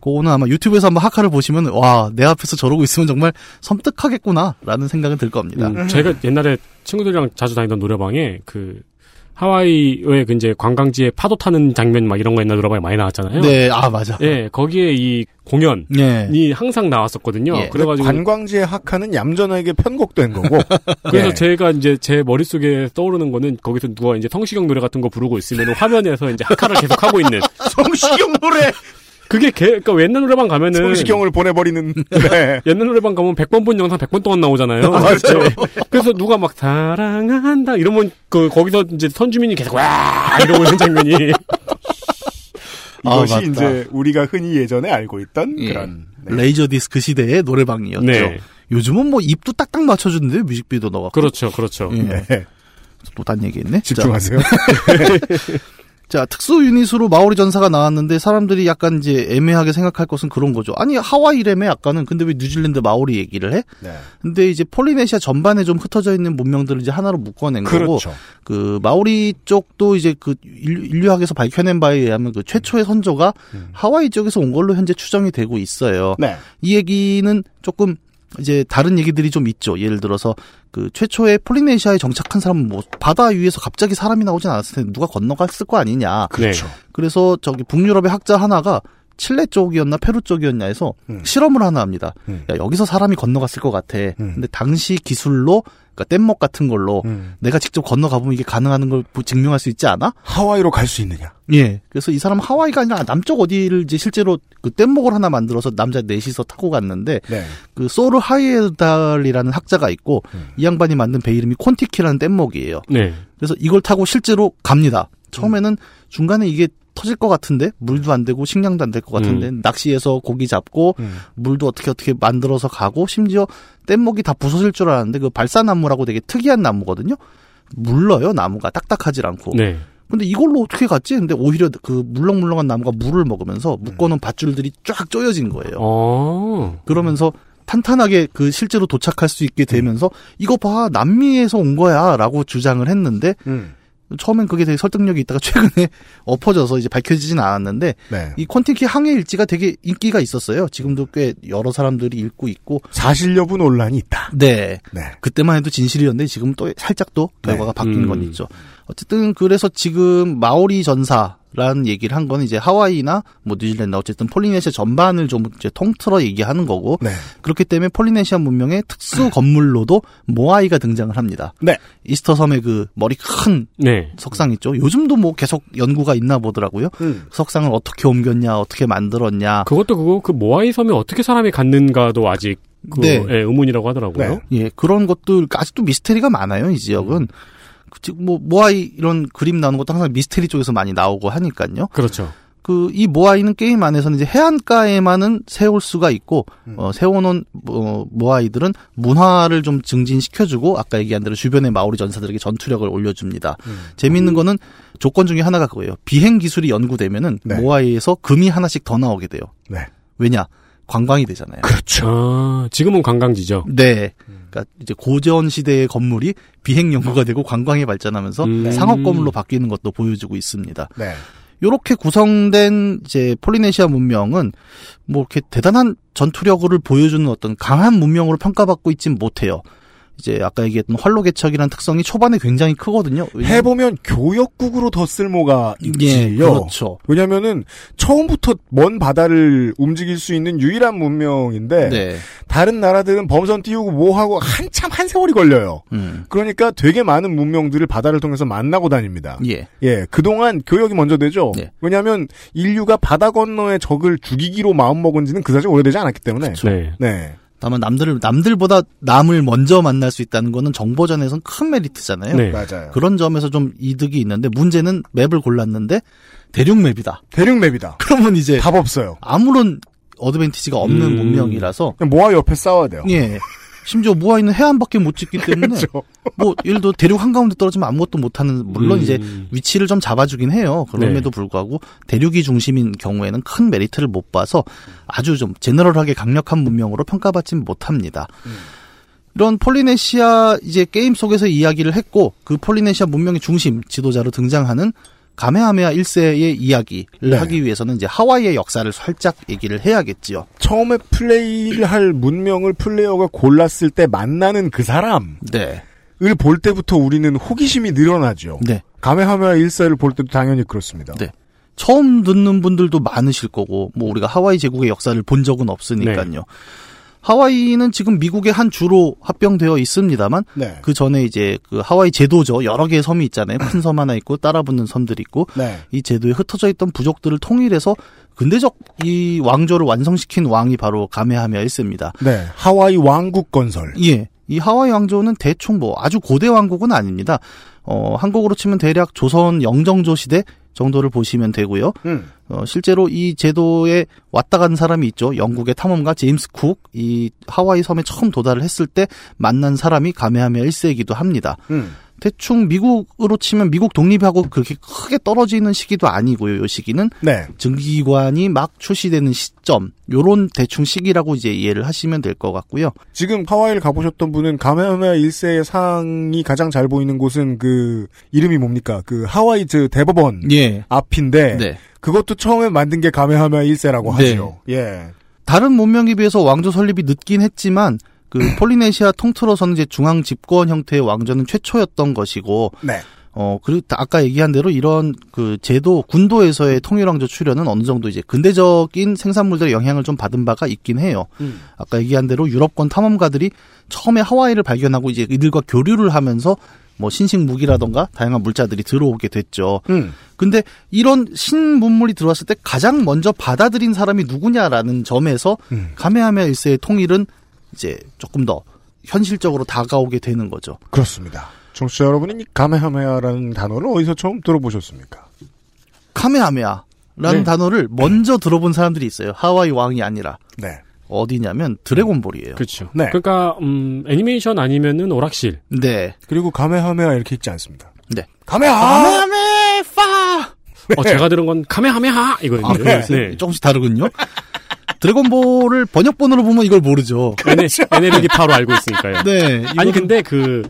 그거는 아마 유튜브에서 한번 하카를 보시면 와, 내 앞에서 저러고 있으면 정말 섬뜩하겠구나 라는 생각은 들 겁니다. 음, 제가 옛날에 친구들이랑 자주 다니던 노래방에 그 하와이의 그 이제 관광지에 파도 타는 장면 막 이런 거 옛날 노래방에 많이 나왔잖아요. 네, 아 맞아. 예, 거기에 이 공연이 네. 항상 나왔었거든요. 예. 그래가지고 관광지의 하카는 얌전하게 편곡된 거고. 그래서 예. 제가 이제 제 머릿속에 떠오르는 거는 거기서 누가 이제 성시경 노래 같은 거 부르고 있으면 화면에서 이제 하카를 계속 하고 있는 성시경 노래. 그게 개, 그러니까 옛날 노래방 가면은 성시경을 보내버리는 네. 옛날 노래방 가면 백 번 본 영상 백 번 동안 나오잖아요. 그렇죠. 그래서 누가 막 사랑한다 이러면 그 거기서 이제 선주민이 계속 와 이러고 있는 장면이 이것이 아, 이제 우리가 흔히 예전에 알고 있던 예. 그런 네. 레이저 디스크 시대의 노래방이었죠. 네. 요즘은 뭐 입도 딱딱 맞춰주는데 뮤직비디오 넣어갖고 그렇죠, 그렇죠. 예. 네. 또 딴 얘기했네. 집중하세요. 자, 특수 유닛으로 마오리 전사가 나왔는데 사람들이 약간 이제 애매하게 생각할 것은 그런 거죠. 아니, 하와이래매 아까는 근데 왜 뉴질랜드 마오리 얘기를 해? 네. 근데 이제 폴리네시아 전반에 좀 흩어져 있는 문명들을 이제 하나로 묶어낸 그렇죠. 거고 그 마오리 쪽도 이제 그 인류학에서 밝혀낸 바에 의하면 그 최초의 선조가 음. 하와이 쪽에서 온 걸로 현재 추정이 되고 있어요. 네. 이 얘기는 조금 이제 다른 얘기들이 좀 있죠. 예를 들어서 그 최초에 폴리네시아에 정착한 사람은 뭐 바다 위에서 갑자기 사람이 나오진 않았을 텐데 누가 건너갔을 거 아니냐. 그렇죠. 그래서 저기 북유럽의 학자 하나가 칠레 쪽이었나 페루 쪽이었냐 해서 음. 실험을 하나 합니다. 음. 야, 여기서 사람이 건너갔을 것 같아. 음. 근데 당시 기술로 그러니까 뗏목 같은 걸로 음. 내가 직접 건너가보면 이게 가능한 걸 증명할 수 있지 않아? 하와이로 갈 수 있느냐? 예. 그래서 이 사람은 하와이가 아니라 남쪽 어디를 이제 실제로 그 뗏목을 하나 만들어서 남자 넷이서 타고 갔는데 네. 그 소르 하이에달이라는 학자가 있고 음. 이 양반이 만든 배 이름이 콘티키라는 뗏목이에요. 네. 그래서 이걸 타고 실제로 갑니다. 처음에는 음. 중간에 이게 터질 것 같은데 물도 안 되고 식량도 안 될 것 같은데 음. 낚시해서 고기 잡고 음. 물도 어떻게 어떻게 만들어서 가고 심지어 뗏목이 다 부서질 줄 알았는데 그 발사나무라고 되게 특이한 나무거든요. 물러요 나무가 딱딱하지 않고. 네. 근데 이걸로 어떻게 갔지? 근데 오히려 그 물렁물렁한 나무가 물을 먹으면서 묶어놓은 밧줄들이 쫙 조여진 거예요. 오. 그러면서 탄탄하게 그 실제로 도착할 수 있게 되면서 음. 이거 봐 남미에서 온 거야라고 주장을 했는데 음. 처음엔 그게 되게 설득력이 있다가 최근에 엎어져서 이제 밝혀지진 않았는데 네. 이 콘티키 항해 일지가 되게 인기가 있었어요. 지금도 꽤 여러 사람들이 읽고 있고 사실 여부 논란이 있다. 네, 네. 그때만 해도 진실이었는데 지금 또 살짝 또 결과가 네. 바뀐 음. 건 있죠. 어쨌든 그래서 지금 마오리 전사 라는 얘기를 한 건 이제 하와이나 뭐 뉴질랜드 어쨌든 폴리네시아 전반을 좀 이제 통틀어 얘기하는 거고 네. 그렇기 때문에 폴리네시아 문명의 특수 건물로도 모아이가 등장을 합니다. 네. 이스터 섬의 그 머리 큰 네. 석상 있죠. 요즘도 뭐 계속 연구가 있나 보더라고요. 음. 석상을 어떻게 옮겼냐, 어떻게 만들었냐. 그것도 그거 그 모아이 섬에 어떻게 사람이 갔는가도 아직 그 네. 예, 의문이라고 하더라고요. 네. 예, 그런 것들 아직도 미스테리가 많아요. 이 지역은. 음. 뭐 모아이 이런 그림 나오는 것도 항상 미스테리 쪽에서 많이 나오고 하니까요. 그렇죠. 그 이 모아이는 게임 안에서는 이제 해안가에만은 세울 수가 있고 음. 어, 세워놓은 어, 모아이들은 문화를 좀 증진시켜주고 아까 얘기한 대로 주변의 마오리 전사들에게 전투력을 올려줍니다. 음. 재미있는 음. 거는 조건 중에 하나가 그거예요. 비행 기술이 연구되면은 네. 모아이에서 금이 하나씩 더 나오게 돼요. 네. 왜냐? 관광이 되잖아요. 그렇죠. 아, 지금은 관광지죠. 네. 그러니까 이제 고전 시대의 건물이 비행 연구가 되고 관광이 발전하면서 음. 상업 건물로 바뀌는 것도 보여주고 있습니다. 네. 요렇게 구성된 이제 폴리네시아 문명은 뭐 이렇게 대단한 전투력을 보여주는 어떤 강한 문명으로 평가받고 있진 못해요. 이제 아까 얘기했던 활로 개척이라는 특성이 초반에 굉장히 크거든요. 해보면 교역국으로 더 쓸모가 있지요. 예, 그렇죠. 왜냐면은 처음부터 먼 바다를 움직일 수 있는 유일한 문명인데 네. 다른 나라들은 범선 띄우고 뭐하고 한참 한 세월이 걸려요. 음. 그러니까 되게 많은 문명들을 바다를 통해서 만나고 다닙니다. 예, 예. 그동안 교역이 먼저 되죠. 예. 왜냐하면 인류가 바다 건너의 적을 죽이기로 마음먹은 지는 그다지 오래되지 않았기 때문에. 그렇죠. 네. 네. 다만 남들 남들보다 남을 먼저 만날 수 있다는 거는 정보전에선 큰 메리트잖아요. 네. 맞아요. 그런 점에서 좀 이득이 있는데 문제는 맵을 골랐는데 대륙맵이다. 대륙맵이다. 그러면 이제 답 없어요. 아무런 어드밴티지가 없는 음... 문명이라서 모아 옆에 싸워야 돼요. 예. 심지어 모아이는 해안밖에 못 찍기 때문에 그렇죠. 뭐 예를 들어 대륙 한가운데 떨어지면 아무것도 못하는 물론 음. 이제 위치를 좀 잡아주긴 해요. 그럼에도 네. 불구하고 대륙이 중심인 경우에는 큰 메리트를 못 봐서 아주 좀 제너럴하게 강력한 문명으로 평가받지는 못합니다. 음. 이런 폴리네시아 이제 게임 속에서 이야기를 했고 그 폴리네시아 문명의 중심 지도자로 등장하는 가메하메하 일 세의 이야기를 네. 하기 위해서는 이제 하와이의 역사를 살짝 얘기를 해야겠지요. 처음에 플레이를 할 문명을 플레이어가 골랐을 때 만나는 그 사람을 네. 볼 때부터 우리는 호기심이 늘어나죠. 네. 가메하메하 일 세를 볼 때도 당연히 그렇습니다. 네. 처음 듣는 분들도 많으실 거고 뭐 우리가 하와이 제국의 역사를 본 적은 없으니까요. 네. 하와이는 지금 미국의 한 주로 합병되어 있습니다만 네. 그 전에 이제 그 하와이 제도죠. 여러 개의 섬이 있잖아요. 큰 섬 하나 있고 따라붙는 섬들이 있고 네. 이 제도에 흩어져 있던 부족들을 통일해서 근대적 이 왕조를 완성시킨 왕이 바로 가메하메하 일 세입니다. 네. 하와이 왕국 건설. 예. 이 하와이 왕조는 대충 뭐 아주 고대 왕국은 아닙니다. 어, 한국으로 치면 대략 조선 영정조 시대 정도를 보시면 되고요. 음. 어, 실제로 이 제도에 왔다 간 사람이 있죠. 영국의 탐험가 제임스 쿡, 이 하와이 섬에 처음 도달을 했을 때 만난 사람이 가메하메하 일 세이기도 합니다. 음. 대충 미국으로 치면 미국 독립하고 그렇게 크게 떨어지는 시기도 아니고요. 이 시기는 네. 증기관이 막 출시되는 시점, 요런 대충 시기라고 이제 이해를 하시면 될 것 같고요. 지금 하와이를 가보셨던 분은 가메하메하 일 세의 상이 가장 잘 보이는 곳은 그 이름이 뭡니까? 그 하와이 저 대법원 예. 앞인데 네. 그것도 처음에 만든 게 가메하메하 일 세라고 네. 하죠. 예. 다른 문명에 비해서 왕조 설립이 늦긴 했지만 그 폴리네시아 통틀어서는 이제 중앙 집권 형태의 왕조는 최초였던 것이고, 네. 어 그리고 아까 얘기한 대로 이런 그 제도 군도에서의 통일왕조 출현은 어느 정도 이제 근대적인 생산물들의 영향을 좀 받은 바가 있긴 해요. 음. 아까 얘기한 대로 유럽권 탐험가들이 처음에 하와이를 발견하고 이제 이들과 교류를 하면서 뭐 신식 무기라던가 다양한 물자들이 들어오게 됐죠. 음. 근데 이런 신문물이 들어왔을 때 가장 먼저 받아들인 사람이 누구냐라는 점에서 음. 가메하메하 일 세의 통일은 이제 조금 더 현실적으로 다가오게 되는 거죠. 그렇습니다. 청취자 여러분은 이 가메하메하라는 단어를 어디서 처음 들어보셨습니까? 가메하메하라는 네. 단어를 먼저 들어본 사람들이 있어요. 하와이 왕이 아니라. 네. 어디냐면 드래곤볼이에요. 그렇죠. 네. 그러니까 음, 애니메이션 아니면은 오락실. 네. 그리고 가메하메하 이렇게 읽지 않습니다. 네. 가메하. 가메하메파. 네. 어 제가 들은 건 가메하메하 이거였는데. 아, 네. 네. 조금씩 다르군요. 드래곤볼을 번역본으로 보면 이걸 모르죠. 그렇죠. 에네르기파로 알고 있으니까요. 네. 이건... 아니 근데 그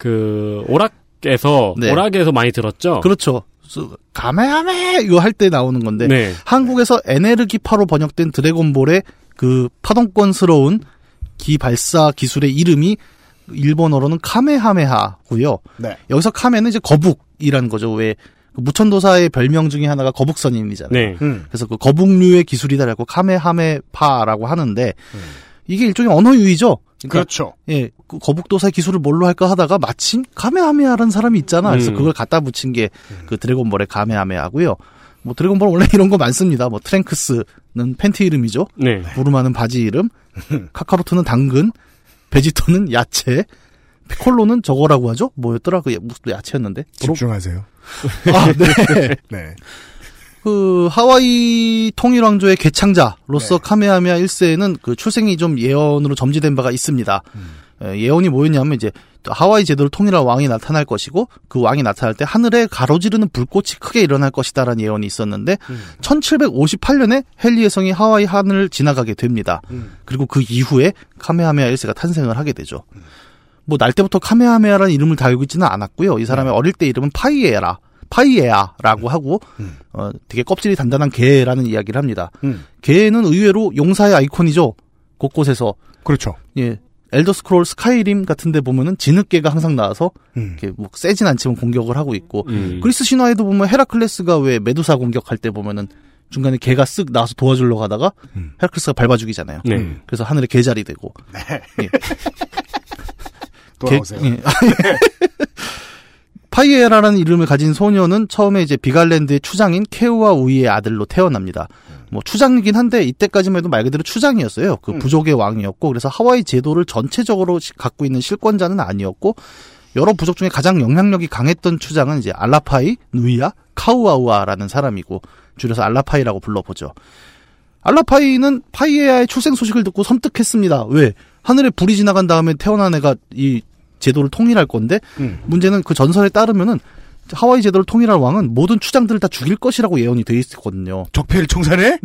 그 오락에서 네. 오락에서 많이 들었죠. 그렇죠. 가메하메 이거 할 때 나오는 건데 네. 한국에서 에네르기파로 번역된 드래곤볼의 그 파동권스러운 기 발사 기술의 이름이 일본어로는 카메하메하고요. 네. 여기서 카메는 이제 거북이라는 거죠. 왜 무천도사의 별명 중에 하나가 거북선임이잖아요. 네. 음. 그래서 그 거북류의 기술이다라고 카메하메파라고 하는데 음. 이게 일종의 언어유희죠. 그러니까, 그렇죠. 예, 그 거북도사의 기술을 뭘로 할까 하다가 마침 카메하메하라는 사람이 있잖아. 그래서 음. 그걸 갖다 붙인 게 그 드래곤볼의 카메하메하고요. 뭐 드래곤볼 원래 이런 거 많습니다. 뭐 트랭크스는 팬티 이름이죠. 네. 부르마는 바지 이름, 카카로트는 당근, 베지터는 야채, 피콜로는 저거라고 하죠? 뭐였더라? 그 야채였는데. 집중하세요. 아, 네. 네. 그, 하와이 통일왕조의 개창자로서 네. 카메하메하 일 세에는 그 출생이 좀 예언으로 점지된 바가 있습니다. 음. 예언이 뭐였냐면 이제 하와이 제도를 통일한 왕이 나타날 것이고 그 왕이 나타날 때 하늘에 가로지르는 불꽃이 크게 일어날 것이다라는 예언이 있었는데 음. 천칠백오십팔 년에 헨리의 성이 하와이 하늘을 지나가게 됩니다. 음. 그리고 그 이후에 카메하메하 일 세가 탄생을 하게 되죠. 음. 뭐 날 때부터 카메하메하라는 이름을 달고 있지는 않았고요. 이 사람의 음. 어릴 때 이름은 파이에라. 파이에아라고 하고 음. 어, 되게 껍질이 단단한 개라는 이야기를 합니다. 음. 개는 의외로 용사의 아이콘이죠. 곳곳에서. 그렇죠. 예, 엘더 스크롤 스카이림 같은 데 보면은 진흙개가 항상 나와서 음. 이렇게 뭐 세진 않지만 공격을 하고 있고 음. 그리스 신화에도 보면 헤라클레스가 왜 메두사 공격할 때 보면은 중간에 개가 쓱 나와서 도와주려고 하다가 음. 헤라클레스가 밟아 죽이잖아요. 네. 음. 그래서 하늘에 개자리 되고. 네. 예. 돌아오세요. 개, 예. 파이에라라는 이름을 가진 소녀는 처음에 이제 비갈랜드의 추장인 케우와 우이의 아들로 태어납니다. 뭐 추장이긴 한데 이때까지만 해도 말 그대로 추장이었어요. 그 부족의 왕이었고 그래서 하와이 제도를 전체적으로 갖고 있는 실권자는 아니었고 여러 부족 중에 가장 영향력이 강했던 추장은 이제 알라파이, 누이아, 카우아우아라는 사람이고 줄여서 알라파이라고 불러보죠. 알라파이는 파이에라의 출생 소식을 듣고 섬뜩했습니다. 왜? 하늘에 불이 지나간 다음에 태어난 애가 이 제도를 통일할 건데 음. 문제는 그 전설에 따르면은 하와이 제도를 통일할 왕은 모든 추장들을 다 죽일 것이라고 예언이 돼 있었거든요. 적폐를 청산해?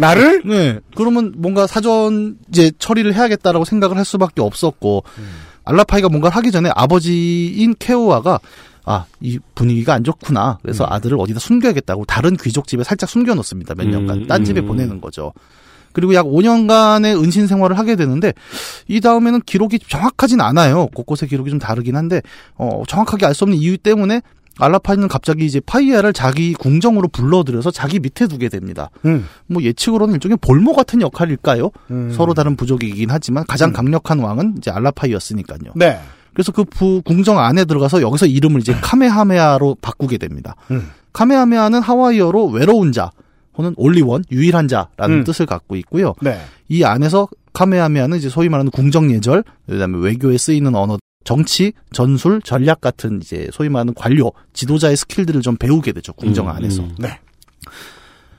나를? 네. 그러면 뭔가 사전 이제 처리를 해야겠다라고 생각을 할 수밖에 없었고 음. 알라파이가 뭔가를 하기 전에 아버지인 케오아가 아, 이 분위기가 안 좋구나. 그래서 음. 아들을 어디다 숨겨야겠다고 다른 귀족 집에 살짝 숨겨놓습니다. 몇 년간 음. 딴 집에 음. 보내는 거죠. 그리고 약 오 년간의 은신 생활을 하게 되는데 이 다음에는 기록이 정확하진 않아요. 곳곳의 기록이 좀 다르긴 한데 어, 정확하게 알 수 없는 이유 때문에 알라파이는 갑자기 이제 파이에라를 자기 궁정으로 불러들여서 자기 밑에 두게 됩니다. 음. 뭐 예측으로는 일종의 볼모 같은 역할일까요? 음. 서로 다른 부족이긴 하지만 가장 음. 강력한 왕은 이제 알라파이였으니까요. 네. 그래서 그 부 궁정 안에 들어가서 여기서 이름을 이제 카메하메하로 바꾸게 됩니다. 음. 카메하메하는 하와이어로 외로운 자. 혹은 올리원, 유일한 자라는 음. 뜻을 갖고 있고요. 네. 이 안에서 카메하메하는 이제 소위 말하는 궁정예절, 그다음에 외교에 쓰이는 언어, 정치, 전술, 전략 같은 이제 소위 말하는 관료, 지도자의 스킬들을 좀 배우게 되죠. 궁정 안에서. 음, 음. 네.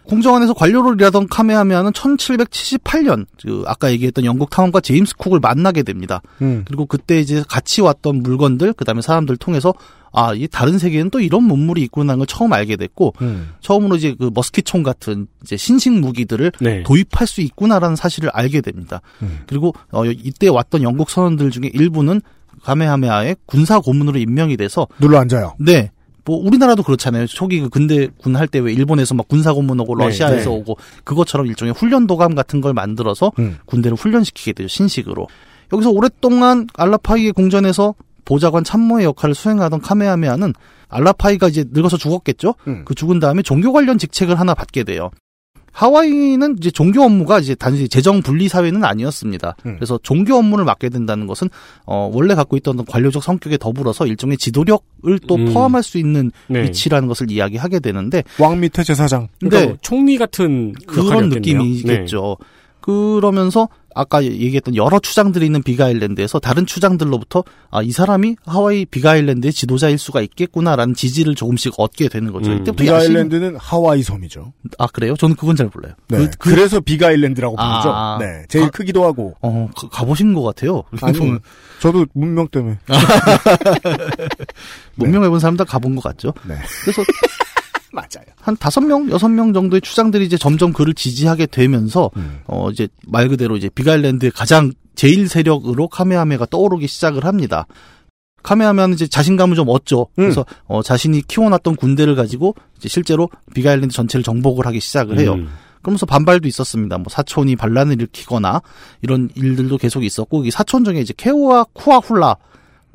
궁정 안에서 관료로 일하던 카메하메하는 천칠백칠십팔 년, 그 아까 얘기했던 영국 탐험가 제임스 쿡을 만나게 됩니다. 음. 그리고 그때 이제 같이 왔던 물건들, 그다음에 사람들 통해서 아, 이 다른 세계에는 또 이런 문물이 있구나라는 걸 처음 알게 됐고 음. 처음으로 이제 그 머스킷총 같은 이제 신식 무기들을 네. 도입할 수 있구나라는 사실을 알게 됩니다. 음. 그리고 어, 이때 왔던 영국 선원들 중에 일부는 카메하메하의 군사 고문으로 임명이 돼서 눌러 앉아요. 네. 뭐 우리나라도 그렇잖아요. 초기 그 근대 군 할 때 왜 일본에서 막 군사 고문 오고 러시아에서 네, 네. 오고 그것처럼 일종의 훈련도감 같은 걸 만들어서 음. 군대를 훈련시키게 되죠. 신식으로. 여기서 오랫동안 알라파이의 궁전에서 보좌관 참모의 역할을 수행하던 카메하메하는 알라파이가 이제 늙어서 죽었겠죠. 음. 그 죽은 다음에 종교 관련 직책을 하나 받게 돼요. 하와이는 이제 종교 업무가 이제 단순히 재정 분리 사회는 아니었습니다. 음. 그래서 종교 업무를 맡게 된다는 것은 어 원래 갖고 있던 관료적 성격에 더불어서 일종의 지도력을 또 음. 포함할 수 있는 네. 위치라는 것을 이야기하게 되는데 왕 밑에 제사장, 그러니까 네. 총리 같은 그런 느낌이겠죠. 네. 그러면서 아까 얘기했던 여러 추장들이 있는 빅아일랜드에서 다른 추장들로부터 아, 이 사람이 하와이 빅아일랜드의 지도자일 수가 있겠구나라는 지지를 조금씩 얻게 되는 거죠. 음. 이때부터 빅아일랜드는 야심... 하와이 섬이죠. 아 그래요? 저는 그건 잘 몰라요. 네. 그, 그... 그래서 빅아일랜드라고 부르죠. 아, 네, 제일 가... 크기도 하고. 어, 가, 가보신 것 같아요. 아니, 저는... 저도 문명 때문에. 문명 해본 사람 다 가본 것 같죠. 네. 그래서 맞아요. 한 다섯 명, 여섯 명 정도의 추장들이 이제 점점 그를 지지하게 되면서, 음. 어, 이제 말 그대로 이제 빅아일랜드의 가장 제일 세력으로 카메하메가 떠오르기 시작을 합니다. 카메하메는 이제 자신감을 좀 얻죠. 음. 그래서, 어, 자신이 키워놨던 군대를 가지고 이제 실제로 빅아일랜드 전체를 정복을 하기 시작을 해요. 음. 그러면서 반발도 있었습니다. 뭐 사촌이 반란을 일으키거나 이런 일들도 계속 있었고, 이 사촌 중에 이제 케오와 쿠아훌라,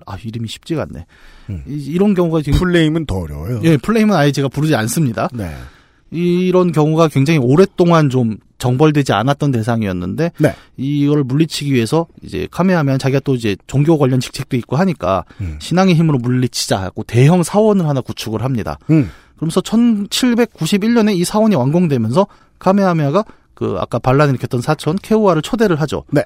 아 이름이 쉽지가 않네. 음. 이, 이런 경우가 지금 플레임은 더 어려워요. 예, 플레임은 아예 제가 부르지 않습니다. 네. 이런 경우가 굉장히 오랫동안 좀 정벌되지 않았던 대상이었는데, 네. 이걸 물리치기 위해서 이제 카메하면 자기가 또 이제 종교 관련 직책도 있고 하니까 음. 신앙의 힘으로 물리치자 하고 대형 사원을 하나 구축을 합니다. 음. 그러면서 천칠백구십일 년에 이 사원이 완공되면서 카메하메아가 그 아까 반란을 일으켰던 사촌 케우아를 초대를 하죠. 네.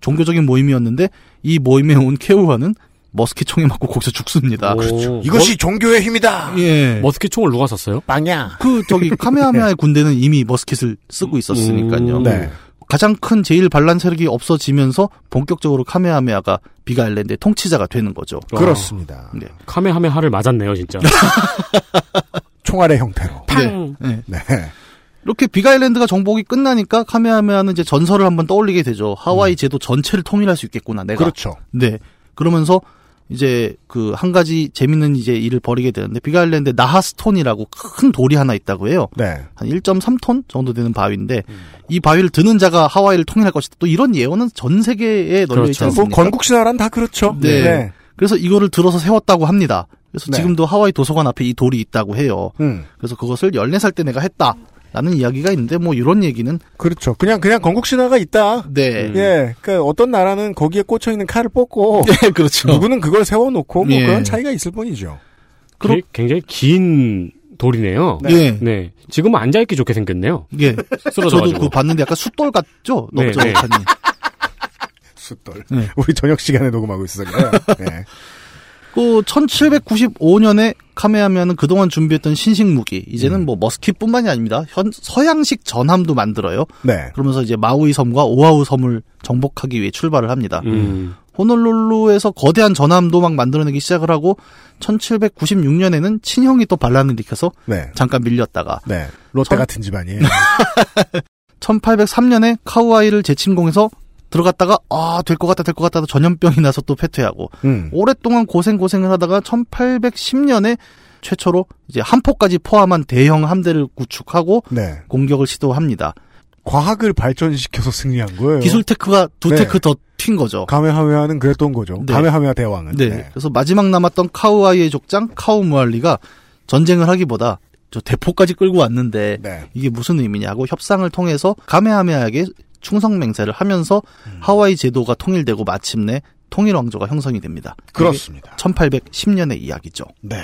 종교적인 모임이었는데 이 모임에 온 케우아는 머스킷총에 맞고 거기서 죽습니다. 그렇죠. 이것이 뭐, 종교의 힘이다. 예. 머스킷총을 누가 썼어요? 빵야. 그 저기 카메하메아의 군대는 이미 머스킷을 쓰고 있었으니까요. 음, 네. 가장 큰 제일 반란 세력이 없어지면서 본격적으로 카메하메아가 빅아일랜드의 통치자가 되는 거죠. 와. 그렇습니다. 네. 카메하메아를 맞았네요, 진짜. 총알의 형태로. 팡. 네. 네. 네. 이렇게 빅아일랜드가 정복이 끝나니까 카메하메아는 이제 전설을 한번 떠올리게 되죠. 하와이 제도 전체를 통일할 수 있겠구나, 내가. 그렇죠. 네. 그러면서 이제 그 한 가지 재밌는 이제 일을 벌이게 되는데 빅아일랜드에 나하스톤이라고 큰 돌이 하나 있다고 해요. 네. 한 일 점 삼 톤 정도 되는 바위인데 음. 이 바위를 드는 자가 하와이를 통일할 것이다. 또 이런 예언은 전 세계에 널려 그렇죠. 있지 않습니까? 뭐 건국 신화란 다 그렇죠. 네. 네. 그래서 이거를 들어서 세웠다고 합니다. 그래서 네. 지금도 하와이 도서관 앞에 이 돌이 있다고 해요. 음. 그래서 그것을 열네 살 때 내가 했다. 라는 이야기가 있는데, 뭐, 이런 얘기는. 그렇죠. 그냥, 그냥 건국신화가 있다. 네. 음. 예. 그니까 어떤 나라는 거기에 꽂혀있는 칼을 뽑고. 예, 그렇죠. 누구는 그걸 세워놓고, 뭐, 예. 그런 차이가 있을 뿐이죠. 그렇 굉장히 긴 돌이네요. 네. 예. 네. 지금은 앉아있기 좋게 생겼네요. 예. 쓰러져가지고. 저도 그거 봤는데 약간 숫돌 같죠? 너무 정확하니. 네, 네. 숫돌. 네. 우리 저녁 시간에 녹음하고 있어서 그래요. 네. 또 천칠백구십오 년에 카메하메아는 그동안 준비했던 신식 무기 이제는 음. 뭐 머스킷뿐만이 아닙니다. 현, 서양식 전함도 만들어요. 네. 그러면서 이제 마우이 섬과 오아후 섬을 정복하기 위해 출발을 합니다. 음. 호놀룰루에서 거대한 전함도 막 만들어내기 시작을 하고 천칠백구십육 년에는 친형이 또 반란을 일으켜서 네. 잠깐 밀렸다가 네. 롯데 천... 같은 집안이에요. 천팔백삼 년에 카우아이를 재침공해서 들어갔다가 아 될 것 같다 될 것 같다 전염병이 나서 또 폐퇴하고 음. 오랫동안 고생 고생을 하다가 천팔백십 년에 최초로 이제 함포까지 포함한 대형 함대를 구축하고 네. 공격을 시도합니다. 과학을 발전시켜서 승리한 거예요. 기술 테크가 두 네. 테크 더 튄 거죠. 카메하메아는 그랬던 거죠. 네. 카메하메아 대왕은. 네. 네. 그래서 마지막 남았던 카우아이의 족장 카우무알리가 전쟁을 하기보다 저 대포까지 끌고 왔는데 네. 이게 무슨 의미냐고 협상을 통해서 카메하메아에게 충성맹세를 하면서 음. 하와이 제도가 통일되고 마침내 통일왕조가 형성이 됩니다. 그렇습니다. 천팔백십 년의 이야기죠. 네.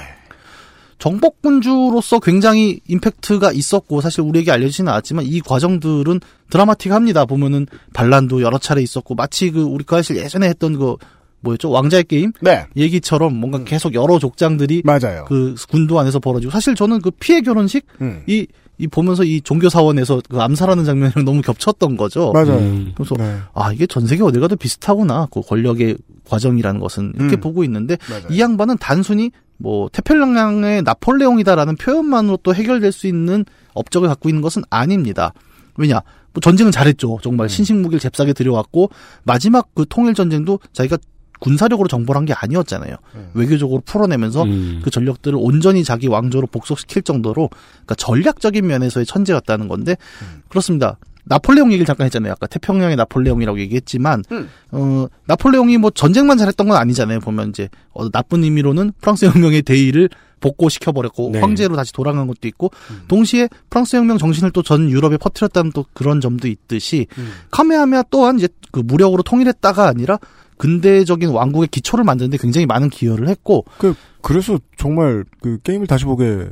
정복군주로서 굉장히 임팩트가 있었고 사실 우리에게 알려지지는 않았지만 이 과정들은 드라마틱합니다. 보면은 반란도 여러 차례 있었고 마치 그 우리가 사실 예전에 했던 그 뭐였죠? 왕자의 게임? 네. 얘기처럼 뭔가 계속 여러 족장들이 맞아요. 그 군도 안에서 벌어지고 사실 저는 그 피해 결혼식 음. 이 이 보면서 이 종교사원에서 그 암살하는 장면이랑 너무 겹쳤던 거죠. 맞아요. 음. 그래서, 네. 아, 이게 전 세계 어딜 가도 비슷하구나. 그 권력의 과정이라는 것은 이렇게 음. 보고 있는데, 맞아요. 이 양반은 단순히 뭐, 태평양의 나폴레옹이다라는 표현만으로 또 해결될 수 있는 업적을 갖고 있는 것은 아닙니다. 왜냐? 뭐 전쟁은 잘했죠. 정말 신식 무기를 잽싸게 들여왔고, 마지막 그 통일 전쟁도 자기가 군사력으로 정벌 한 게 아니었잖아요. 음. 외교적으로 풀어내면서 음. 그 전력들을 온전히 자기 왕조로 복속시킬 정도로 그러니까 전략적인 면에서의 천재였다는 건데 음. 그렇습니다. 나폴레옹 얘기를 잠깐 했잖아요. 아까 태평양의 나폴레옹이라고 얘기했지만 음. 어, 나폴레옹이 뭐 전쟁만 잘했던 건 아니잖아요. 보면 이제 어, 나쁜 의미로는 프랑스 혁명의 대의를 복고시켜버렸고 네. 황제로 다시 돌아간 것도 있고 음. 동시에 프랑스 혁명 정신을 또 전 유럽에 퍼뜨렸다는 또 그런 점도 있듯이 음. 카메하메아 또한 이제 그 무력으로 통일했다가 아니라 근대적인 왕국의 기초를 만드는데 굉장히 많은 기여를 했고. 그, 그래서 정말, 그, 게임을 다시 보게,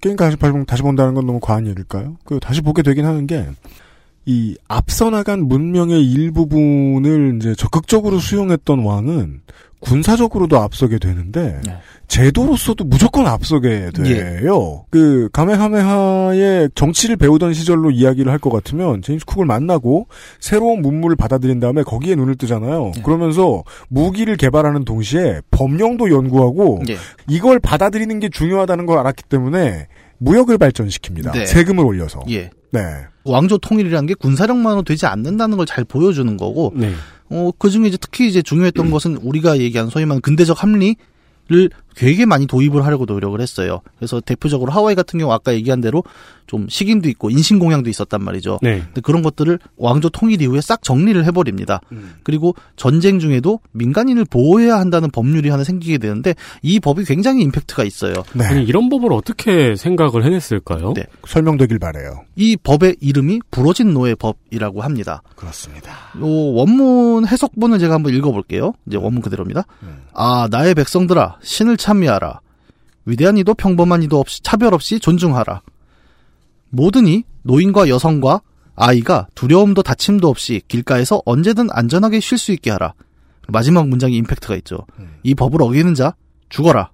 게임 다시, 다시 본다는 건 너무 과한 얘기일까요? 그, 다시 보게 되긴 하는 게, 이, 앞서 나간 문명의 일부분을 이제 적극적으로 수용했던 왕은, 군사적으로도 앞서게 되는데, 네. 제도로서도 무조건 앞서게 돼요. 예. 그, 카메하메하의 정치를 배우던 시절로 이야기를 할 것 같으면, 제임스 쿡을 만나고, 새로운 문물을 받아들인 다음에 거기에 눈을 뜨잖아요. 예. 그러면서 무기를 개발하는 동시에 법령도 연구하고, 예. 이걸 받아들이는 게 중요하다는 걸 알았기 때문에, 무역을 발전시킵니다. 네. 세금을 올려서. 예. 네. 왕조 통일이라는 게 군사력만으로 되지 않는다는 걸 잘 보여주는 거고, 네. 어, 그 중에 이제 특히 이제 중요했던 음. 것은 우리가 얘기한 소위 말하는 근대적 합리를 되게 많이 도입을 하려고 노력을 했어요. 그래서 대표적으로 하와이 같은 경우 아까 얘기한 대로 좀 식인도 있고 인신공양도 있었단 말이죠. 네. 근데 그런 것들을 왕조 통일 이후에 싹 정리를 해버립니다. 음. 그리고 전쟁 중에도 민간인을 보호해야 한다는 법률이 하나 생기게 되는데 이 법이 굉장히 임팩트가 있어요. 네. 아니, 이런 법을 어떻게 생각을 해냈을까요? 네. 설명되길 바래요. 이 법의 이름이 부러진 노예 법이라고 합니다. 그렇습니다. 요 원문 해석본을 제가 한번 읽어볼게요. 이제 원문 그대로입니다. 음. 아, 나의 백성들아, 신을 참여하라. 위대한 이도 평범한 이도 없이 차별 없이 존중하라. 모든 이 노인과 여성과 아이가 두려움도 다침도 없이 길가에서 언제든 안전하게 쉴 수 있게 하라. 마지막 문장에 임팩트가 있죠. 이 법을 어기는 자 죽어라.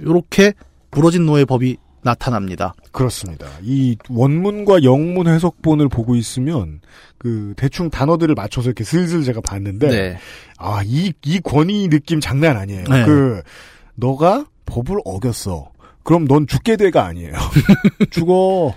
이렇게 부러진 노예 법이 나타납니다. 그렇습니다. 이 원문과 영문 해석본을 보고 있으면 그 대충 단어들을 맞춰서 이렇게 슬슬 제가 봤는데 네. 아, 이, 이 권위 느낌 장난 아니에요. 네. 그 너가 법을 어겼어. 그럼 넌 죽게 돼가 아니에요. 죽어.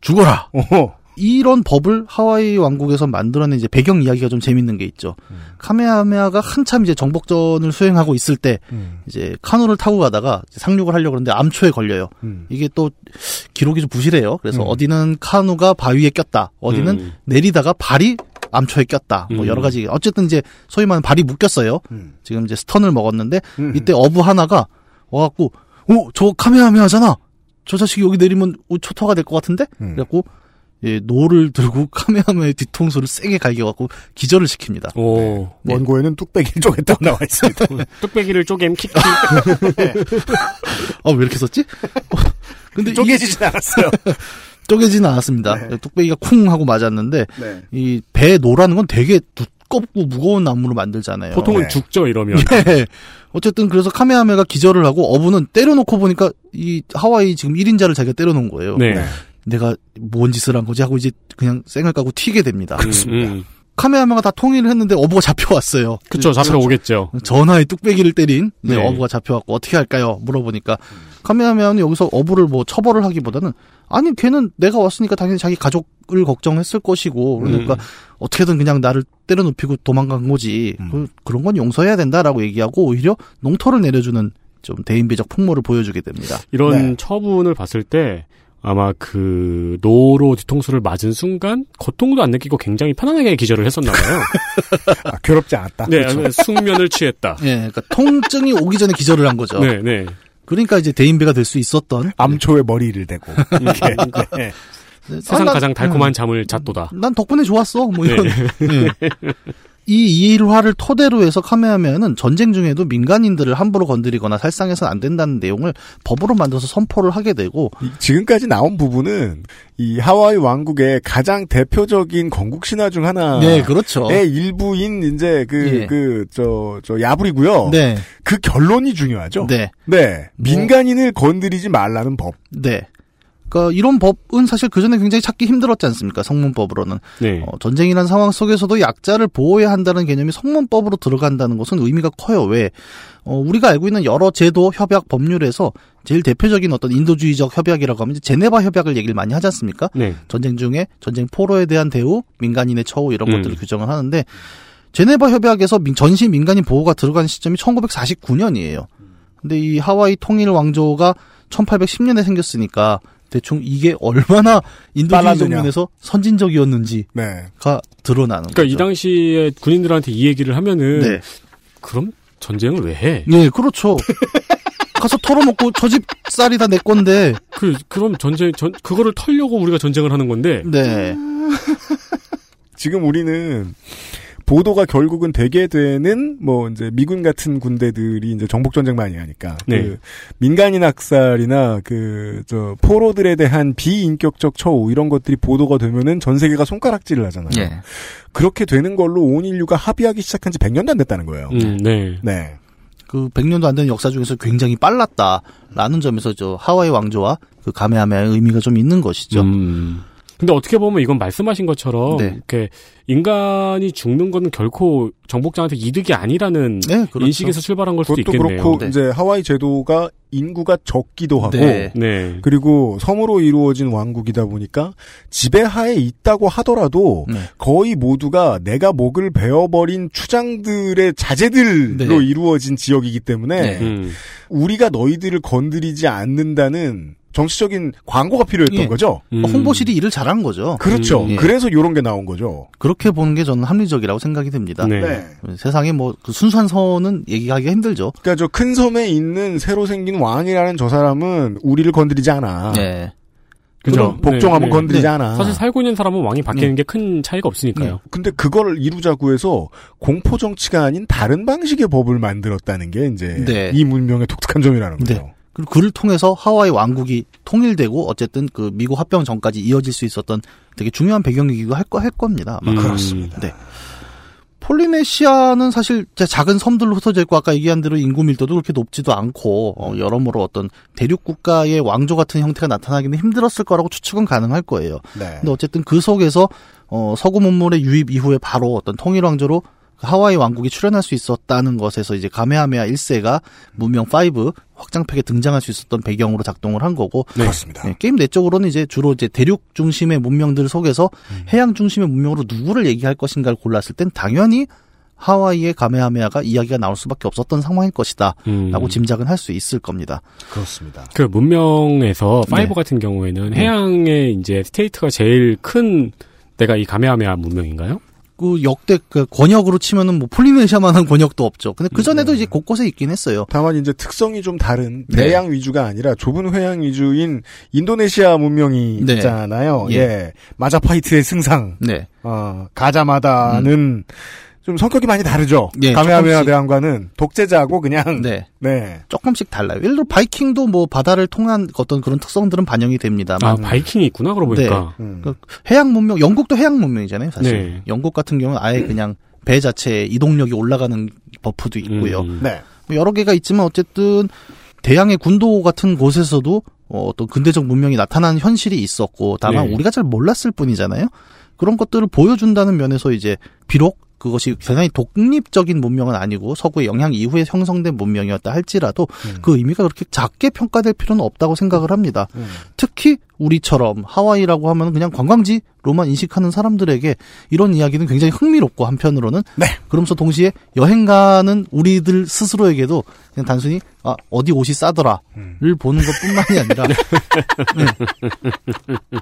죽어라. 어. 이런 법을 하와이 왕국에서 만들어낸 이제 배경 이야기가 좀 재밌는 게 있죠. 음. 카메하메하가 한참 이제 정복전을 수행하고 있을 때 음. 이제 카누를 타고 가다가 상륙을 하려고 하는데 암초에 걸려요. 음. 이게 또 기록이 좀 부실해요. 그래서 음. 어디는 카누가 바위에 꼈다. 어디는 음. 내리다가 발이 암초에 꼈다. 음. 뭐 여러 가지. 어쨌든 이제 소위 말하는 발이 묶였어요. 음. 지금 이제 스턴을 먹었는데 음. 이때 어부 하나가 와갖고 오, 저 카메하메하잖아. 저 자식이 여기 내리면 오, 초토화가 될 것 같은데? 음. 그래갖고 예, 노를 들고 카메하메의 뒤통수를 세게 갈겨갖고 기절을 시킵니다. 오, 네. 원고에는 뚝배기를 쪼갰다고 나와 있습니다. 뚝배기를 쪼갰 키키. 아, 왜 이렇게 썼지? 근데 쪼개지진 않았어요. 쪼개지는 않았습니다. 네. 뚝배기가 쿵 하고 맞았는데 네. 이 배 노라는 건 되게 두껍고 무거운 나무로 만들잖아요. 보통은 네. 죽죠 이러면. 예. 어쨌든 그래서 카메하메가 기절을 하고 어부는 때려놓고 보니까 이 하와이 지금 일인자를 자기가 때려놓은 거예요. 네. 네. 내가 뭔 짓을 한 거지 하고 이제 그냥 쌩을 까고 튀게 됩니다. 그렇습니다. 음, 음. 카메하메가 다 통일을 했는데 어부가 잡혀왔어요. 그쵸, 잡혀오겠죠. 전하에 뚝배기를 때린 네. 어부가 잡혀왔고 어떻게 할까요? 물어보니까 음. 카메하메는 여기서 어부를 뭐 처벌을 하기보다는 아니 걔는 내가 왔으니까 당연히 자기 가족을 걱정했을 것이고 그러니까 음. 어떻게든 그냥 나를 때려눕히고 도망간 거지. 음. 그런 건 용서해야 된다라고 얘기하고 오히려 농토를 내려주는 좀 대인배적 풍모를 보여주게 됩니다. 이런 네. 처분을 봤을 때 아마 그 노로 뒤통수를 맞은 순간 고통도 안 느끼고 굉장히 편안하게 기절을 했었나 봐요. 아, 괴롭지 않았다. 네, 그렇죠. 숙면을 취했다. 네, 그러니까 통증이 오기 전에 기절을 한 거죠. 네, 네. 그러니까 이제 대인배가 될 수 있었던 암초의 머리를 대고 이렇게. 네. 세상 아, 난, 가장 달콤한 음, 잠을 잤도다. 난 덕분에 좋았어. 뭐 이런. 네. 네. 이 일화를 토대로 해서 카메하메는 전쟁 중에도 민간인들을 함부로 건드리거나 살상해서는 안 된다는 내용을 법으로 만들어서 선포를 하게 되고 지금까지 나온 부분은 이 하와이 왕국의 가장 대표적인 건국 신화 중 하나의 네, 그렇죠. 일부인 이제 그 그 저 저 예. 야불이고요. 네. 그 결론이 중요하죠. 네. 네. 민간인을 건드리지 말라는 법. 네. 그러니까 이런 법은 사실 그전에 굉장히 찾기 힘들었지 않습니까? 성문법으로는. 네. 어, 전쟁이라는 상황 속에서도 약자를 보호해야 한다는 개념이 성문법으로 들어간다는 것은 의미가 커요. 왜? 어, 우리가 알고 있는 여러 제도, 협약, 법률에서 제일 대표적인 어떤 인도주의적 협약이라고 하면 이제 제네바 협약을 얘기를 많이 하지 않습니까? 네. 전쟁 중에 전쟁 포로에 대한 대우, 민간인의 처우 이런 음. 것들을 규정을 하는데 제네바 협약에서 전시 민간인 보호가 들어간 시점이 천구백사십구 년이에요. 근데 이 하와이 통일 왕조가 천팔백십 년에 생겼으니까 대충 이게 얼마나 인도주의 정면에서 선진적이었는지가 네. 드러나는 그러니까 거죠. 그러니까 이 당시에 군인들한테 이 얘기를 하면은 네. 그럼 전쟁을 왜 해? 네, 그렇죠. 가서 털어먹고 저 집 쌀이 다 내 건데. 그 그럼 전쟁 전 그거를 털려고 우리가 전쟁을 하는 건데. 네. 지금 우리는 보도가 결국은 되게 되는 뭐 이제 미군 같은 군대들이 이제 정복 전쟁 많이 하니까 네. 그 민간인 학살이나 그 저 포로들에 대한 비인격적 처우 이런 것들이 보도가 되면은 전 세계가 손가락질을 하잖아요. 네. 그렇게 되는 걸로 온 인류가 합의하기 시작한 지 백 년도 안 됐다는 거예요. 음, 네. 네. 그 백 년도 안 된 역사 중에서 굉장히 빨랐다라는 점에서 저 하와이 왕조와 그 카메하메하의 의미가 좀 있는 것이죠. 음. 근데 어떻게 보면 이건 말씀하신 것처럼 네. 이렇게 인간이 죽는 거는 결코 정복자한테 이득이 아니라는 네, 그렇죠. 인식에서 출발한 걸 수도 있겠네요. 그것도 그렇고 네. 이제 하와이 제도가 인구가 적기도 하고 네. 네. 그리고 섬으로 이루어진 왕국이다 보니까 지배하에 있다고 하더라도 네. 거의 모두가 내가 목을 베어버린 추장들의 자제들로 네. 이루어진 지역이기 때문에 네. 음. 우리가 너희들을 건드리지 않는다는 정치적인 광고가 필요했던 예. 거죠. 음. 홍보실이 일을 잘한 거죠. 그렇죠. 음, 예. 그래서 이런 게 나온 거죠. 그렇게 보는 게 저는 합리적이라고 생각이 듭니다. 네. 네. 세상에 뭐 그 순수한 선은 얘기하기가 힘들죠. 그러니까 저 큰 섬에 있는 새로 생긴 왕이라는 저 사람은 우리를 건드리지 않아. 네. 그죠. 복종하면 네, 네. 건드리지 네. 않아. 사실 살고 있는 사람은 왕이 바뀌는 네. 게 큰 차이가 없으니까요. 네. 근데 그걸 이루자고 해서 공포 정치가 아닌 다른 방식의 법을 만들었다는 게 이제 네. 이 문명의 독특한 점이라는 거죠. 네. 그리고 그를 통해서 하와이 왕국이 통일되고 어쨌든 그 미국 합병 전까지 이어질 수 있었던 되게 중요한 배경이기도 할 거 할 겁니다. 음. 그렇습니다. 네. 폴리네시아는 사실 작은 섬들로 흩어져 있고 아까 얘기한 대로 인구 밀도도 그렇게 높지도 않고 어, 여러모로 어떤 대륙 국가의 왕조 같은 형태가 나타나기는 힘들었을 거라고 추측은 가능할 거예요. 네. 근데 어쨌든 그 속에서 어, 서구 문물의 유입 이후에 바로 어떤 통일 왕조로 하와이 왕국이 출현할 수 있었다는 것에서 이제 가메하메하 일 세가 문명 오 확장팩에 등장할 수 있었던 배경으로 작동을 한 거고. 네. 그렇습니다. 네, 게임 내적으로는 이제 주로 이제 대륙 중심의 문명들 속에서 음. 해양 중심의 문명으로 누구를 얘기할 것인가를 골랐을 땐 당연히 하와이의 가메하메하가 이야기가 나올 수밖에 없었던 상황일 것이다. 음. 라고 짐작은 할 수 있을 겁니다. 그렇습니다. 그 문명에서 오 네. 같은 경우에는 해양의 음. 이제 스테이트가 제일 큰 데가 이 가메하메하 문명인가요? 그 역대 그 권역으로 치면은 뭐 폴리네시아만한 권역도 없죠. 근데 그 전에도 음. 이제 곳곳에 있긴 했어요. 다만 이제 특성이 좀 다른 대양 네. 위주가 아니라 좁은 해양 위주인 인도네시아 문명이 네. 있잖아요. 예. 예, 마자파이트의 승상. 네, 어, 가자마다는 음. 좀 성격이 많이 다르죠. 네, 가메하메하 대왕과는 독재자하고 그냥 네. 네. 조금씩 달라요. 예를 들어 바이킹도 뭐 바다를 통한 어떤 그런 특성들은 반영이 됩니다만. 아, 바이킹이 있구나 그러고 보니까. 네. 음. 그러니까 해양 문명, 영국도 해양 문명이잖아요, 사실. 네. 영국 같은 경우는 아예 그냥 배 자체의 이동력이 올라가는 버프도 있고요. 음. 네. 여러 개가 있지만 어쨌든 대양의 군도 같은 곳에서도 어떤 근대적 문명이 나타나는 현실이 있었고 다만 네. 우리가 잘 몰랐을 뿐이잖아요. 그런 것들을 보여준다는 면에서 이제 비록 그것이 굉장히 독립적인 문명은 아니고 서구의 영향 이후에 형성된 문명이었다 할지라도 음. 그 의미가 그렇게 작게 평가될 필요는 없다고 생각을 합니다. 음. 특히 우리처럼 하와이라고 하면 그냥 관광지로만 인식하는 사람들에게 이런 이야기는 굉장히 흥미롭고 한편으로는 네. 그러면서 동시에 여행가는 우리들 스스로에게도 그냥 단순히 아, 어디 옷이 싸더라를 음. 보는 것뿐만이 아니라 네.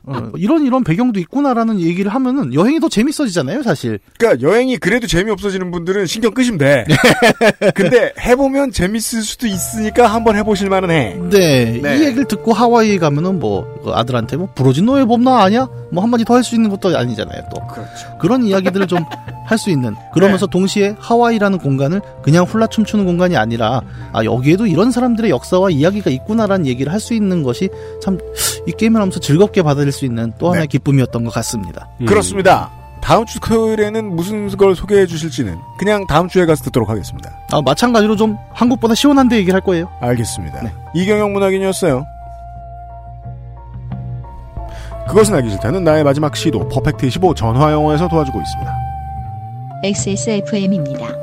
어, 이런 이런 배경도 있구나라는 얘기를 하면은 여행이 더 재밌어지잖아요, 사실. 그러니까 여행이 그 그래도 재미없어지는 분들은 신경 끄시면 돼. 근데 해보면 재밌을 수도 있으니까 한번 해보실만은 해. 네, 네. 이 얘기를 듣고 하와이에 가면은 뭐 그 아들한테 뭐 부러진 너의 법나 아냐? 뭐 한마디 더 할 수 있는 것도 아니잖아요. 또 그렇죠. 그런 이야기들을 좀 할 수 있는 그러면서 네. 동시에 하와이라는 공간을 그냥 훌라 춤추는 공간이 아니라 아 여기에도 이런 사람들의 역사와 이야기가 있구나라는 얘기를 할 수 있는 것이 참 이 게임을 하면서 즐겁게 받아들일 수 있는 또 하나의 네. 기쁨이었던 것 같습니다. 음. 그렇습니다. 다음 주 토요일에는 무슨 걸 소개해 주실지는 그냥 다음 주에 가서 듣도록 하겠습니다. 아, 마찬가지로 좀 한국보다 시원한데 얘기를 할 거예요. 알겠습니다. 네. 이경영 문학인이었어요. 그것은 알기 싫다는 나의 마지막 시도 퍼펙트 이십오 전화영어에서 도와주고 있습니다. 엑스에스에프엠입니다.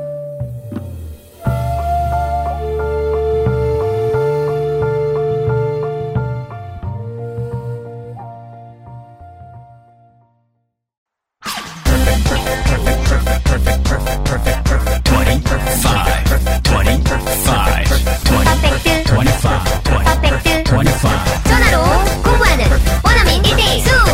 전화로 공부하는 원어민 일 대일 수업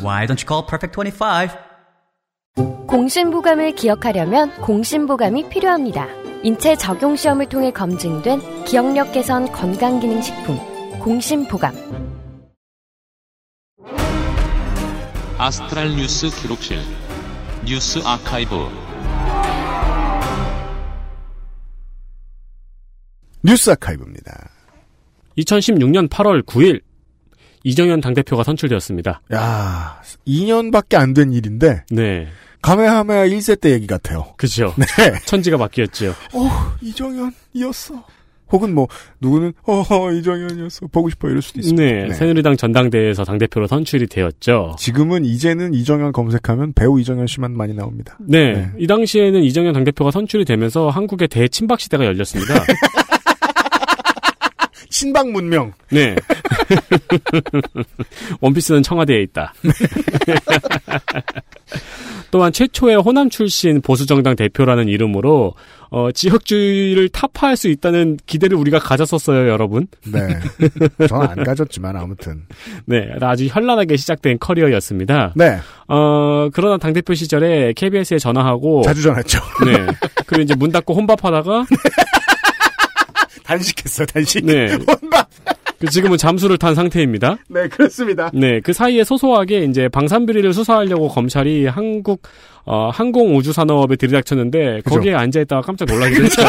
Why don't you call 퍼펙트 이십오? 공신보감을 기억하려면 공신보감이 필요합니다. 인체 적용시험을 통해 검증된 기억력 개선 건강기능식품 공신보감. 아스트랄 뉴스 기록실 뉴스 아카이브. 뉴스 아카이브입니다. 이천십육년 팔월 구일 이정현 당대표가 선출되었습니다. 야, 이 년밖에 안 된 일인데 네. 가메하메하 일 세 때 얘기 같아요. 그렇죠. 네. 천지가 바뀌었죠. 어, 이정현이었어. 혹은 뭐 누구는 어허 이정현이었어 보고 싶어 이럴 수도 있습니다. 네, 네. 새누리당 전당대회에서 당대표로 선출이 되었죠. 지금은 이제는 이정현 검색하면 배우 이정현 씨만 많이 나옵니다. 네, 네. 이 당시에는 이정현 당대표가 선출이 되면서 한국의 대친박 시대가 열렸습니다. 친박 문명. 네. 원피스는 청와대에 있다. 또한 최초의 호남 출신 보수정당 대표라는 이름으로 어, 지역주의를 타파할 수 있다는 기대를 우리가 가졌었어요, 여러분. 네. 저는 안 가졌지만 아무튼. 네, 아주 현란하게 시작된 커리어였습니다. 네. 어, 그러나 당대표 시절에 케이비에스에 전화하고 자주 전화했죠. 네. 그리고 이제 문 닫고 혼밥하다가 단식했어요, 단식. 네. 혼밥. 지금은 잠수를 탄 상태입니다. 네, 그렇습니다. 네, 그 사이에 소소하게 이제 방산비리를 수사하려고 검찰이 한국 어, 항공우주산업에 들이닥쳤는데 그죠? 거기에 앉아있다가 깜짝 놀라기도 했죠.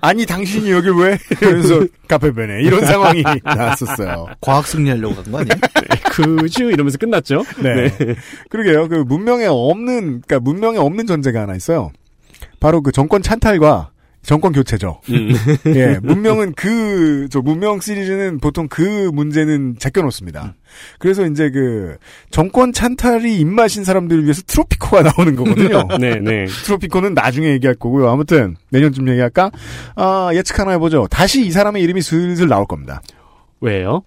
아니 당신이 여기 왜? 그래서 카페변에 이런 상황이 나왔었어요. 과학 승리하려고 간 거 아니에요? 네, 그죠? 이러면서 끝났죠. 네. 네. 그러게요. 그 문명에 없는 그러니까 문명에 없는 전제가 하나 있어요. 바로 그 정권 찬탈과 정권 교체죠. 음. 예, 문명은 그, 저, 문명 시리즈는 보통 그 문제는 제껴놓습니다. 음. 그래서 이제 그, 정권 찬탈이 입맛인 사람들을 위해서 트로피코가 나오는 거거든요. 네, 네. 트로피코는 나중에 얘기할 거고요. 아무튼, 내년쯤 얘기할까? 아, 예측 하나 해보죠. 다시 이 사람의 이름이 슬슬 나올 겁니다. 왜요?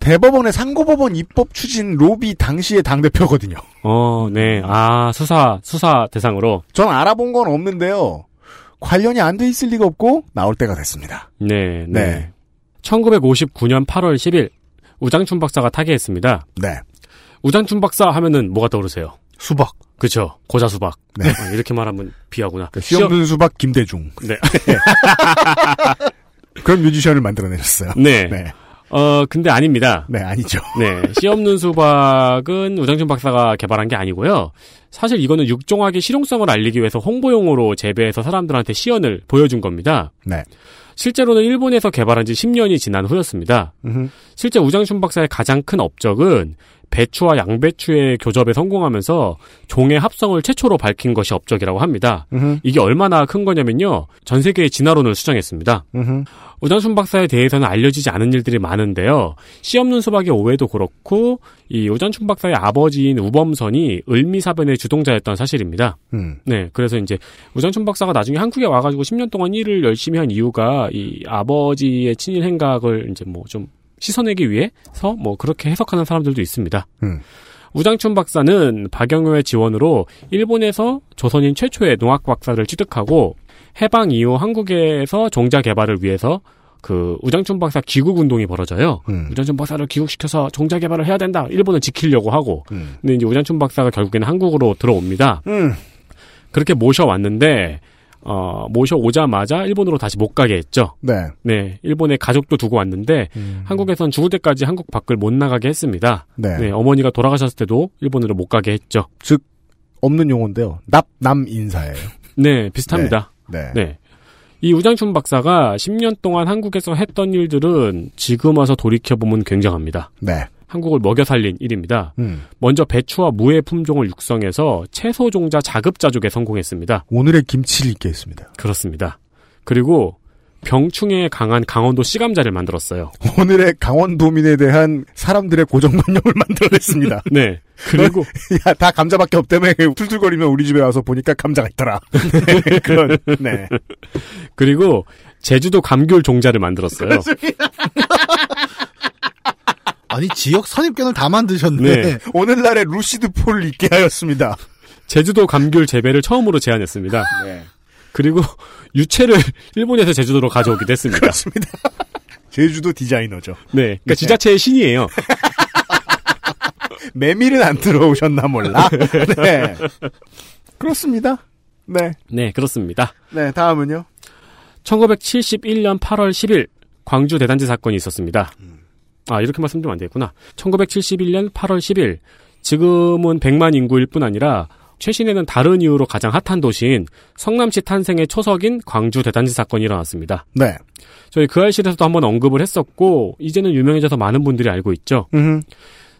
대법원의 상고법원 입법 추진 로비 당시의 당대표거든요. 어, 네. 아, 수사, 수사 대상으로? 전 알아본 건 없는데요. 관련이 안 돼 있을 리가 없고 나올 때가 됐습니다. 네, 네. 네. 천구백오십구년 팔월 십일 우장춘 박사가 타계했습니다. 네. 우장춘 박사 하면은 뭐가 떠오르세요? 수박. 그렇죠. 고자 수박. 네. 아, 이렇게 말하면 비하구나. 그러니까 씨 없는 시험... 수박 김대중. 네. 그런 뮤지션을 만들어내셨어요. 네. 네. 어, 근데 아닙니다. 네, 아니죠. 네. 씨 없는 수박은 우장춘 박사가 개발한 게 아니고요. 사실 이거는 육종학의 실용성을 알리기 위해서 홍보용으로 재배해서 사람들한테 시연을 보여준 겁니다. 네. 실제로는 일본에서 개발한 지 십 년이 지난 후였습니다. 으흠. 실제 우장춘 박사의 가장 큰 업적은 배추와 양배추의 교접에 성공하면서 종의 합성을 최초로 밝힌 것이 업적이라고 합니다. 으흠. 이게 얼마나 큰 거냐면요. 전 세계의 진화론을 수정했습니다. 으흠. 우장춘 박사에 대해서는 알려지지 않은 일들이 많은데요. 씨 없는 수박의 오해도 그렇고 이 우장춘 박사의 아버지인 우범선이 을미사변의 주동자였던 사실입니다. 음. 네, 그래서 이제 우장춘 박사가 나중에 한국에 와가지고 십 년 동안 일을 열심히 한 이유가 이 아버지의 친일 행각을 이제 뭐 좀 씻어내기 위해서 뭐 그렇게 해석하는 사람들도 있습니다. 음. 우장춘 박사는 박영효의 지원으로 일본에서 조선인 최초의 농학 박사를 취득하고 해방 이후 한국에서 종자 개발을 위해서 그 우장춘 박사 귀국 운동이 벌어져요. 음. 우장춘 박사를 귀국시켜서 종자 개발을 해야 된다. 일본을 지키려고 하고. 음. 근데 이제 우장춘 박사가 결국에는 한국으로 들어옵니다. 음. 그렇게 모셔왔는데 어, 모셔오자마자 일본으로 다시 못 가게 했죠. 네. 네. 일본에 가족도 두고 왔는데, 음. 한국에선 죽을 때까지 한국 밖을 못 나가게 했습니다. 네. 네. 어머니가 돌아가셨을 때도 일본으로 못 가게 했죠. 즉, 없는 용어인데요. 납, 남, 인사예요. 네. 비슷합니다. 네. 네. 네. 이 우장춘 박사가 십 년 동안 한국에서 했던 일들은 지금 와서 돌이켜보면 굉장합니다. 네. 한국을 먹여 살린 일입니다. 음. 먼저 배추와 무의 품종을 육성해서 채소 종자 자급자족에 성공했습니다. 오늘의 김치를 읽게 했습니다. 그렇습니다. 그리고 병충해에 강한 강원도 씨감자를 만들었어요. 오늘의 강원도민에 대한 사람들의 고정관념을 만들어냈습니다. 네. 그리고 야, 다 감자밖에 없다며 툴툴거리면 우리 집에 와서 보니까 감자가 있더라. 네, 그런. 네. 그리고 제주도 감귤 종자를 만들었어요. 그렇습니다. 아니 지역 선입견을 다 만드셨네. 네. 오늘날의 루시드 폴을 있게 하였습니다. 제주도 감귤 재배를 처음으로 제안했습니다. 네. 그리고 유채를 일본에서 제주도로 가져오기도 했습니다. 그렇습니다. 제주도 디자이너죠. 네, 그러니까 네. 지자체의 신이에요. 메밀은 안 들어오셨나 몰라. 네, 그렇습니다. 네, 네 그렇습니다. 네, 다음은요. 천구백칠십일년 팔월 십일 광주 대단지 사건이 있었습니다. 아, 이렇게 말씀드리면 안 되겠구나. 천구백칠십일년 팔월 십일 지금은 백만 인구일 뿐 아니라 최신에는 다른 이유로 가장 핫한 도시인 성남시 탄생의 초석인 광주 대단지 사건이 일어났습니다. 네. 저희 그 알실에서도 한번 언급을 했었고 이제는 유명해져서 많은 분들이 알고 있죠. 음흠.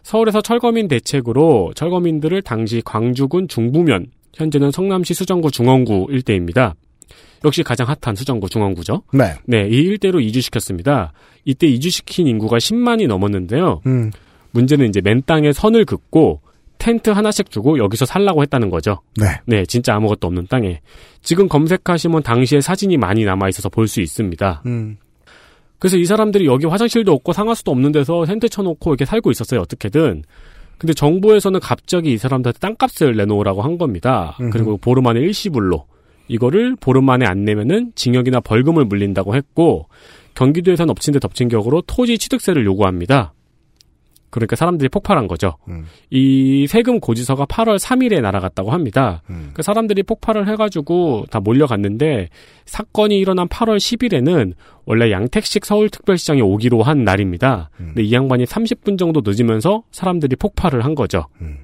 서울에서 철거민 대책으로 철거민들을 당시 광주군 중부면, 현재는 성남시 수정구 중원구 일대입니다. 역시 가장 핫한 수정구, 중원구죠. 네. 네, 이 일대로 이주시켰습니다. 이때 이주시킨 인구가 십만이 넘었는데요. 음. 문제는 이제 맨 땅에 선을 긋고 텐트 하나씩 주고 여기서 살라고 했다는 거죠. 네. 네, 진짜 아무것도 없는 땅에. 지금 검색하시면 당시에 사진이 많이 남아있어서 볼 수 있습니다. 음. 그래서 이 사람들이 여기 화장실도 없고 상하수도 없는 데서 텐트 쳐놓고 이렇게 살고 있었어요, 어떻게든. 근데 정부에서는 갑자기 이 사람들한테 땅값을 내놓으라고 한 겁니다. 음흠. 그리고 보름 안에 일시불로. 이거를 보름 안에 안 내면은 징역이나 벌금을 물린다고 했고, 경기도에선 엎친 데 덮친 격으로 토지 취득세를 요구합니다. 그러니까 사람들이 폭발한 거죠. 음. 이 세금 고지서가 팔월 삼일에 날아갔다고 합니다. 음. 그 사람들이 폭발을 해가지고 다 몰려갔는데, 사건이 일어난 팔월 십일에는 원래 양택식 서울특별시장에 오기로 한 날입니다. 음. 근데 이 양반이 삼십 분 정도 늦으면서 사람들이 폭발을 한 거죠. 음.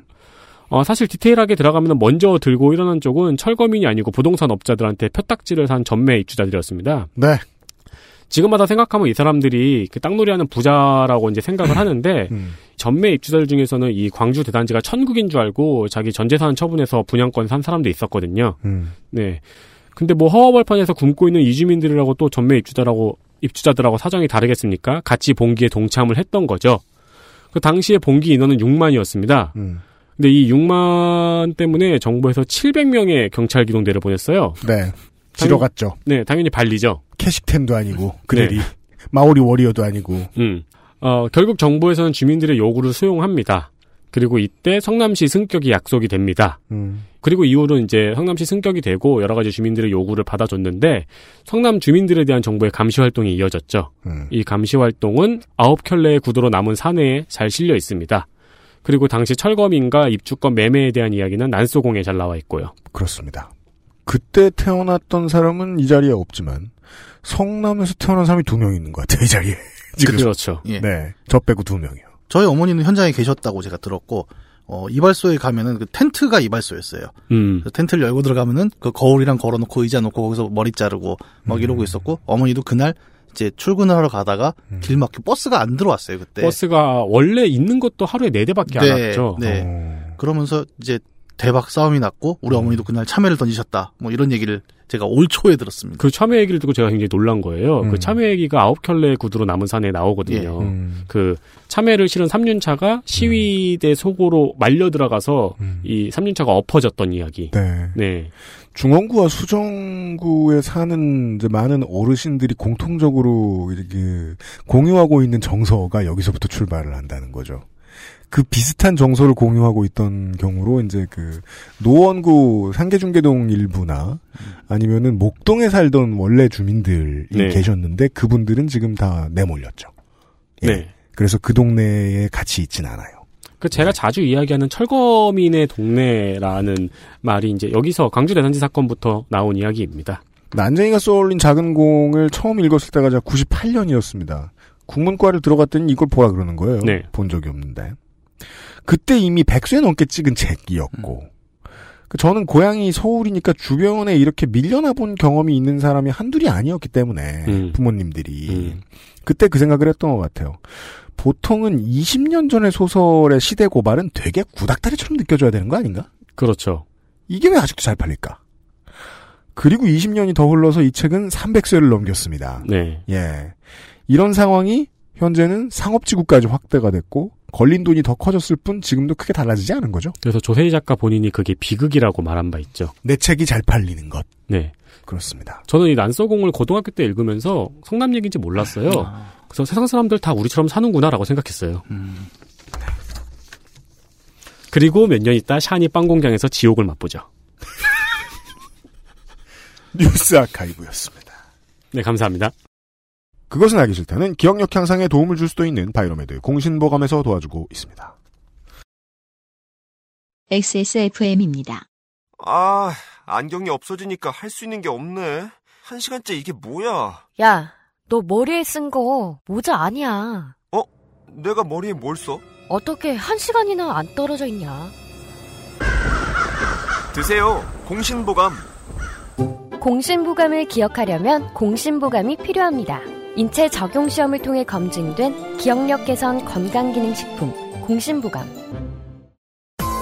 어, 사실 디테일하게 들어가면 먼저 들고 일어난 쪽은 철거민이 아니고 부동산 업자들한테 표딱지를 산 전매 입주자들이었습니다. 네. 지금마다 생각하면 이 사람들이 그 땅놀이하는 부자라고 이제 생각을 하는데, 음. 전매 입주자들 중에서는 이 광주 대단지가 천국인 줄 알고 자기 전재산 처분해서 분양권 산 사람도 있었거든요. 음. 네. 근데 뭐 허허벌판에서 굶고 있는 이주민들이라고 또 전매 입주자라고 입주자들하고 사정이 다르겠습니까? 같이 봉기에 동참을 했던 거죠. 그 당시에 봉기 인원은 육만이었습니다. 음. 근데 이 육만 때문에 정부에서 칠백 명의 경찰 기동대를 보냈어요. 네. 지러 갔죠. 네, 당연히 발리죠. 캐식템도 아니고, 그레리. 네. 마오리 워리어도 아니고. 음. 어, 결국 정부에서는 주민들의 요구를 수용합니다. 그리고 이때 성남시 승격이 약속이 됩니다. 음. 그리고 이후로 이제 성남시 승격이 되고 여러 가지 주민들의 요구를 받아줬는데, 성남 주민들에 대한 정부의 감시 활동이 이어졌죠. 음. 이 감시 활동은 아홉 켤레의 구도로 남은 사내에 잘 실려 있습니다. 그리고 당시 철거민과 입주권 매매에 대한 이야기는 난소공에 잘 나와 있고요. 그렇습니다. 그때 태어났던 사람은 이 자리에 없지만 성남에서 태어난 사람이 두 명 있는 것 같아요. 이 자리에. 지금. 그렇죠. 예. 네, 저 빼고 두 명이요. 저희 어머니는 현장에 계셨다고 제가 들었고, 어, 이발소에 가면은 그 텐트가 이발소였어요. 음. 텐트를 열고 들어가면은 그 거울이랑 걸어놓고 의자 놓고 거기서 머리 자르고 막 음. 이러고 있었고, 어머니도 그날 이제 출근하러 가다가 음. 길 막혀 버스가 안 들어왔어요 그때. 버스가 원래 있는 것도 하루에 네 대밖에 네, 안 왔죠. 네. 오. 그러면서 이제. 대박 싸움이 났고 우리 음. 어머니도 그날 참외를 던지셨다. 뭐 이런 얘기를 제가 올 초에 들었습니다. 그 참외 얘기를 듣고 제가 굉장히 놀란 거예요. 음. 그 참외 얘기가 아홉 켤레 구두로 남은 산에 나오거든요. 예. 음. 그 참외를 실은 삼륜차가 시위대 속으로 말려 들어가서 음. 이 삼륜차가 엎어졌던 이야기. 네. 네. 중원구와 수정구에 사는 이제 많은 어르신들이 공통적으로 이렇게 공유하고 있는 정서가 여기서부터 출발을 한다는 거죠. 그 비슷한 정서를 공유하고 있던 경우로 이제 그 노원구 상계중계동 일부나 아니면은 목동에 살던 원래 주민들이 네. 계셨는데 그분들은 지금 다 내몰렸죠. 예. 네. 그래서 그 동네에 같이 있진 않아요. 그 제가 네. 자주 이야기하는 철거민의 동네라는 말이 이제 여기서 광주 대단지 사건부터 나온 이야기입니다. 난쟁이가 쏘아올린 작은 공을 처음 읽었을 때가 구십팔 년이었습니다. 국문과를 들어갔더니 이걸 보라 그러는 거예요. 네. 본 적이 없는데. 그때 이미 백쇄 넘게 찍은 책이었고 음. 저는 고향이 서울이니까 주변에 이렇게 밀려나 본 경험이 있는 사람이 한둘이 아니었기 때문에 음. 부모님들이 음. 그때 그 생각을 했던 것 같아요. 보통은 이십 년 전의 소설의 시대 고발은 되게 구닥다리처럼 느껴져야 되는 거 아닌가? 그렇죠. 이게 왜 아직도 잘 팔릴까? 그리고 이십 년이 더 흘러서 이 책은 삼백 쇄를 넘겼습니다. 네. 예. 이런 상황이 현재는 상업지구까지 확대가 됐고 걸린 돈이 더 커졌을 뿐 지금도 크게 달라지지 않은 거죠. 그래서 조세희 작가 본인이 그게 비극이라고 말한 바 있죠. 내 책이 잘 팔리는 것. 네. 그렇습니다. 저는 이 난소공을 고등학교 때 읽으면서 성남 얘기인지 몰랐어요. 그래서 세상 사람들 다 우리처럼 사는구나라고 생각했어요. 음. 그리고 몇 년 있다 샤니 빵 공장에서 지옥을 맛보죠. 뉴스 아카이브였습니다. 네, 감사합니다. 그것은 알기 싫다는 기억력 향상에 도움을 줄 수도 있는 바이로메드 공신보감에서 도와주고 있습니다. 엑스에스에프엠입니다. 아, 안경이 없어지니까 할 수 있는 게 없네. 한 시간째 이게 뭐야? 야, 너 머리에 쓴 거 모자 아니야. 어? 내가 머리에 뭘 써? 어떻게 한 시간이나 안 떨어져 있냐? 드세요, 공신보감. 공신보감을 기억하려면 공신보감이 필요합니다. 인체 적용시험을 통해 검증된 기억력 개선 건강기능식품 공신보감.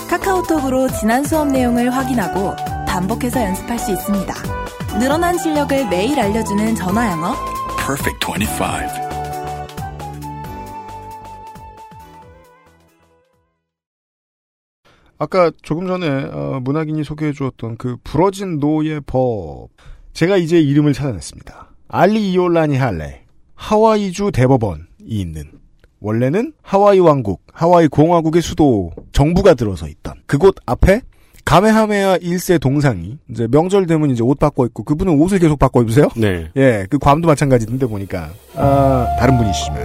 카카오톡으로 지난 수업 내용을 확인하고 반복해서 연습할 수 있습니다. 늘어난 실력을 매일 알려주는 전화 영어 Perfect 이십오. 아까 조금 전에 문학인이 소개해 주었던 그 부러진 노의 법, 제가 이제 이름을 찾아냈습니다. 알리 이올라니 할레, 하와이주 대법원이 있는, 원래는 하와이 왕국, 하와이 공화국의 수도 정부가 들어서 있던 그곳 앞에 가메하메아 일 세 동상이, 이제 명절 되면 이제 옷 바꿔 입고, 그분은 옷을 계속 바꿔 입으세요? 네. 예, 그 괌도 마찬가지인데 보니까, 아, 다른 분이시지만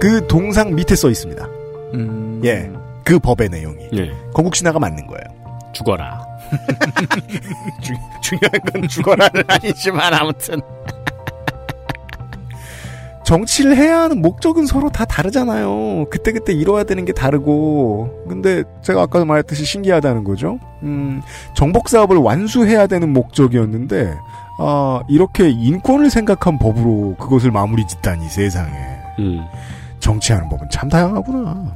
그 동상 밑에 써 있습니다. 음... 예. 그 법의 내용이. 예. 건국신화가 맞는 거예요. 죽어라. 주, 중요한 건 죽어라는 아니지만 아무튼. 정치를 해야 하는 목적은 서로 다 다르잖아요. 그때그때 이뤄야 되는 게 다르고. 근데 제가 아까도 말했듯이 신기하다는 거죠. 음, 정복사업을 완수해야 되는 목적이었는데, 아, 이렇게 인권을 생각한 법으로 그것을 마무리 짓다니, 세상에. 음. 정치하는 법은 참 다양하구나.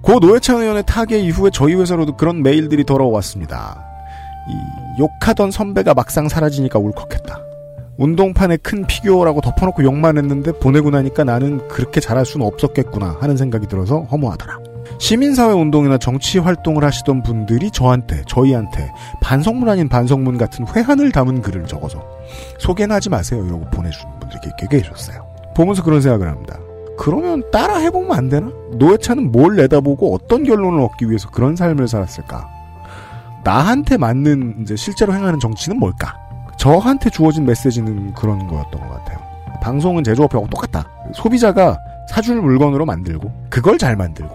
고 노회찬 의원의 타계 이후에 저희 회사로도 그런 메일들이 돌아왔습니다. 이, 욕하던 선배가 막상 사라지니까 울컥했다. 운동판에 큰 피규어라고 덮어놓고 욕만 했는데 보내고 나니까 나는 그렇게 잘할 수는 없었겠구나 하는 생각이 들어서 허무하더라. 시민사회 운동이나 정치 활동을 하시던 분들이 저한테, 저희한테 반성문 아닌 반성문 같은 회한을 담은 글을 적어서 소개는 하지 마세요 이러고 보내주는 분들이 꽤 계셨어요. 보면서 그런 생각을 합니다. 그러면 따라 해보면 안 되나? 노회찬은 뭘 내다보고 어떤 결론을 얻기 위해서 그런 삶을 살았을까? 나한테 맞는 이제 실제로 행하는 정치는 뭘까? 저한테 주어진 메시지는 그런 거였던 것 같아요. 방송은 제조업하고 똑같다. 소비자가 사줄 물건으로 만들고 그걸 잘 만들고,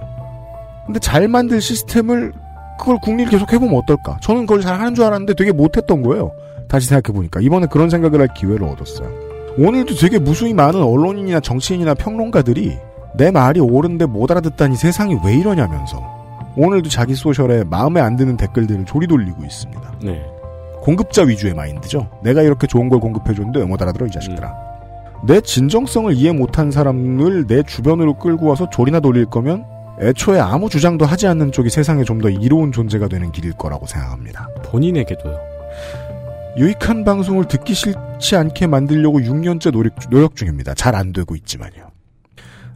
근데 잘 만들 시스템을 그걸 국리를 계속 해보면 어떨까? 저는 그걸 잘 하는 줄 알았는데 되게 못했던 거예요. 다시 생각해보니까 이번에 그런 생각을 할 기회를 얻었어요. 오늘도 되게 무수히 많은 언론인이나 정치인이나 평론가들이 내 말이 옳은데 못 알아듣다니 세상이 왜 이러냐면서 오늘도 자기 소셜에 마음에 안 드는 댓글들을 조리돌리고 있습니다. 네. 공급자 위주의 마인드죠. 내가 이렇게 좋은 걸 공급해줬는데 왜 못 알아들어 이 자식들아. 음. 내 진정성을 이해 못한 사람을 내 주변으로 끌고 와서 조리나 돌릴 거면 애초에 아무 주장도 하지 않는 쪽이 세상에 좀 더 이로운 존재가 되는 길일 거라고 생각합니다. 본인에게도요. 유익한 방송을 듣기 싫지 않게 만들려고 육 년째 노력, 노력 중입니다. 잘 안 되고 있지만요.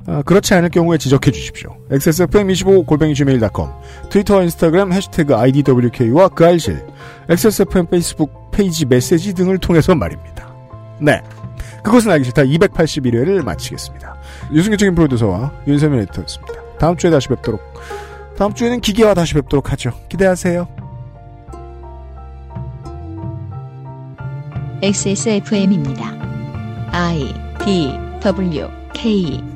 아, 그렇지 않을 경우에 지적해 주십시오. 엑스에스에프엠 이십오 골뱅이 지메일 닷컴, 트위터와 인스타그램 해시태그 아이디더블유케이와 그 알실, 엑스에스에프엠 페이스북 페이지 메시지 등을 통해서 말입니다. 네, 그것은 알기 싫다 이백팔십일 회를 마치겠습니다. 유승규적인 프로듀서와 윤세민 에디터였습니다. 다음 주에 다시 뵙도록, 다음 주에는 기계와 다시 뵙도록 하죠. 기대하세요. 엑스에스에프엠입니다. I, D, W, K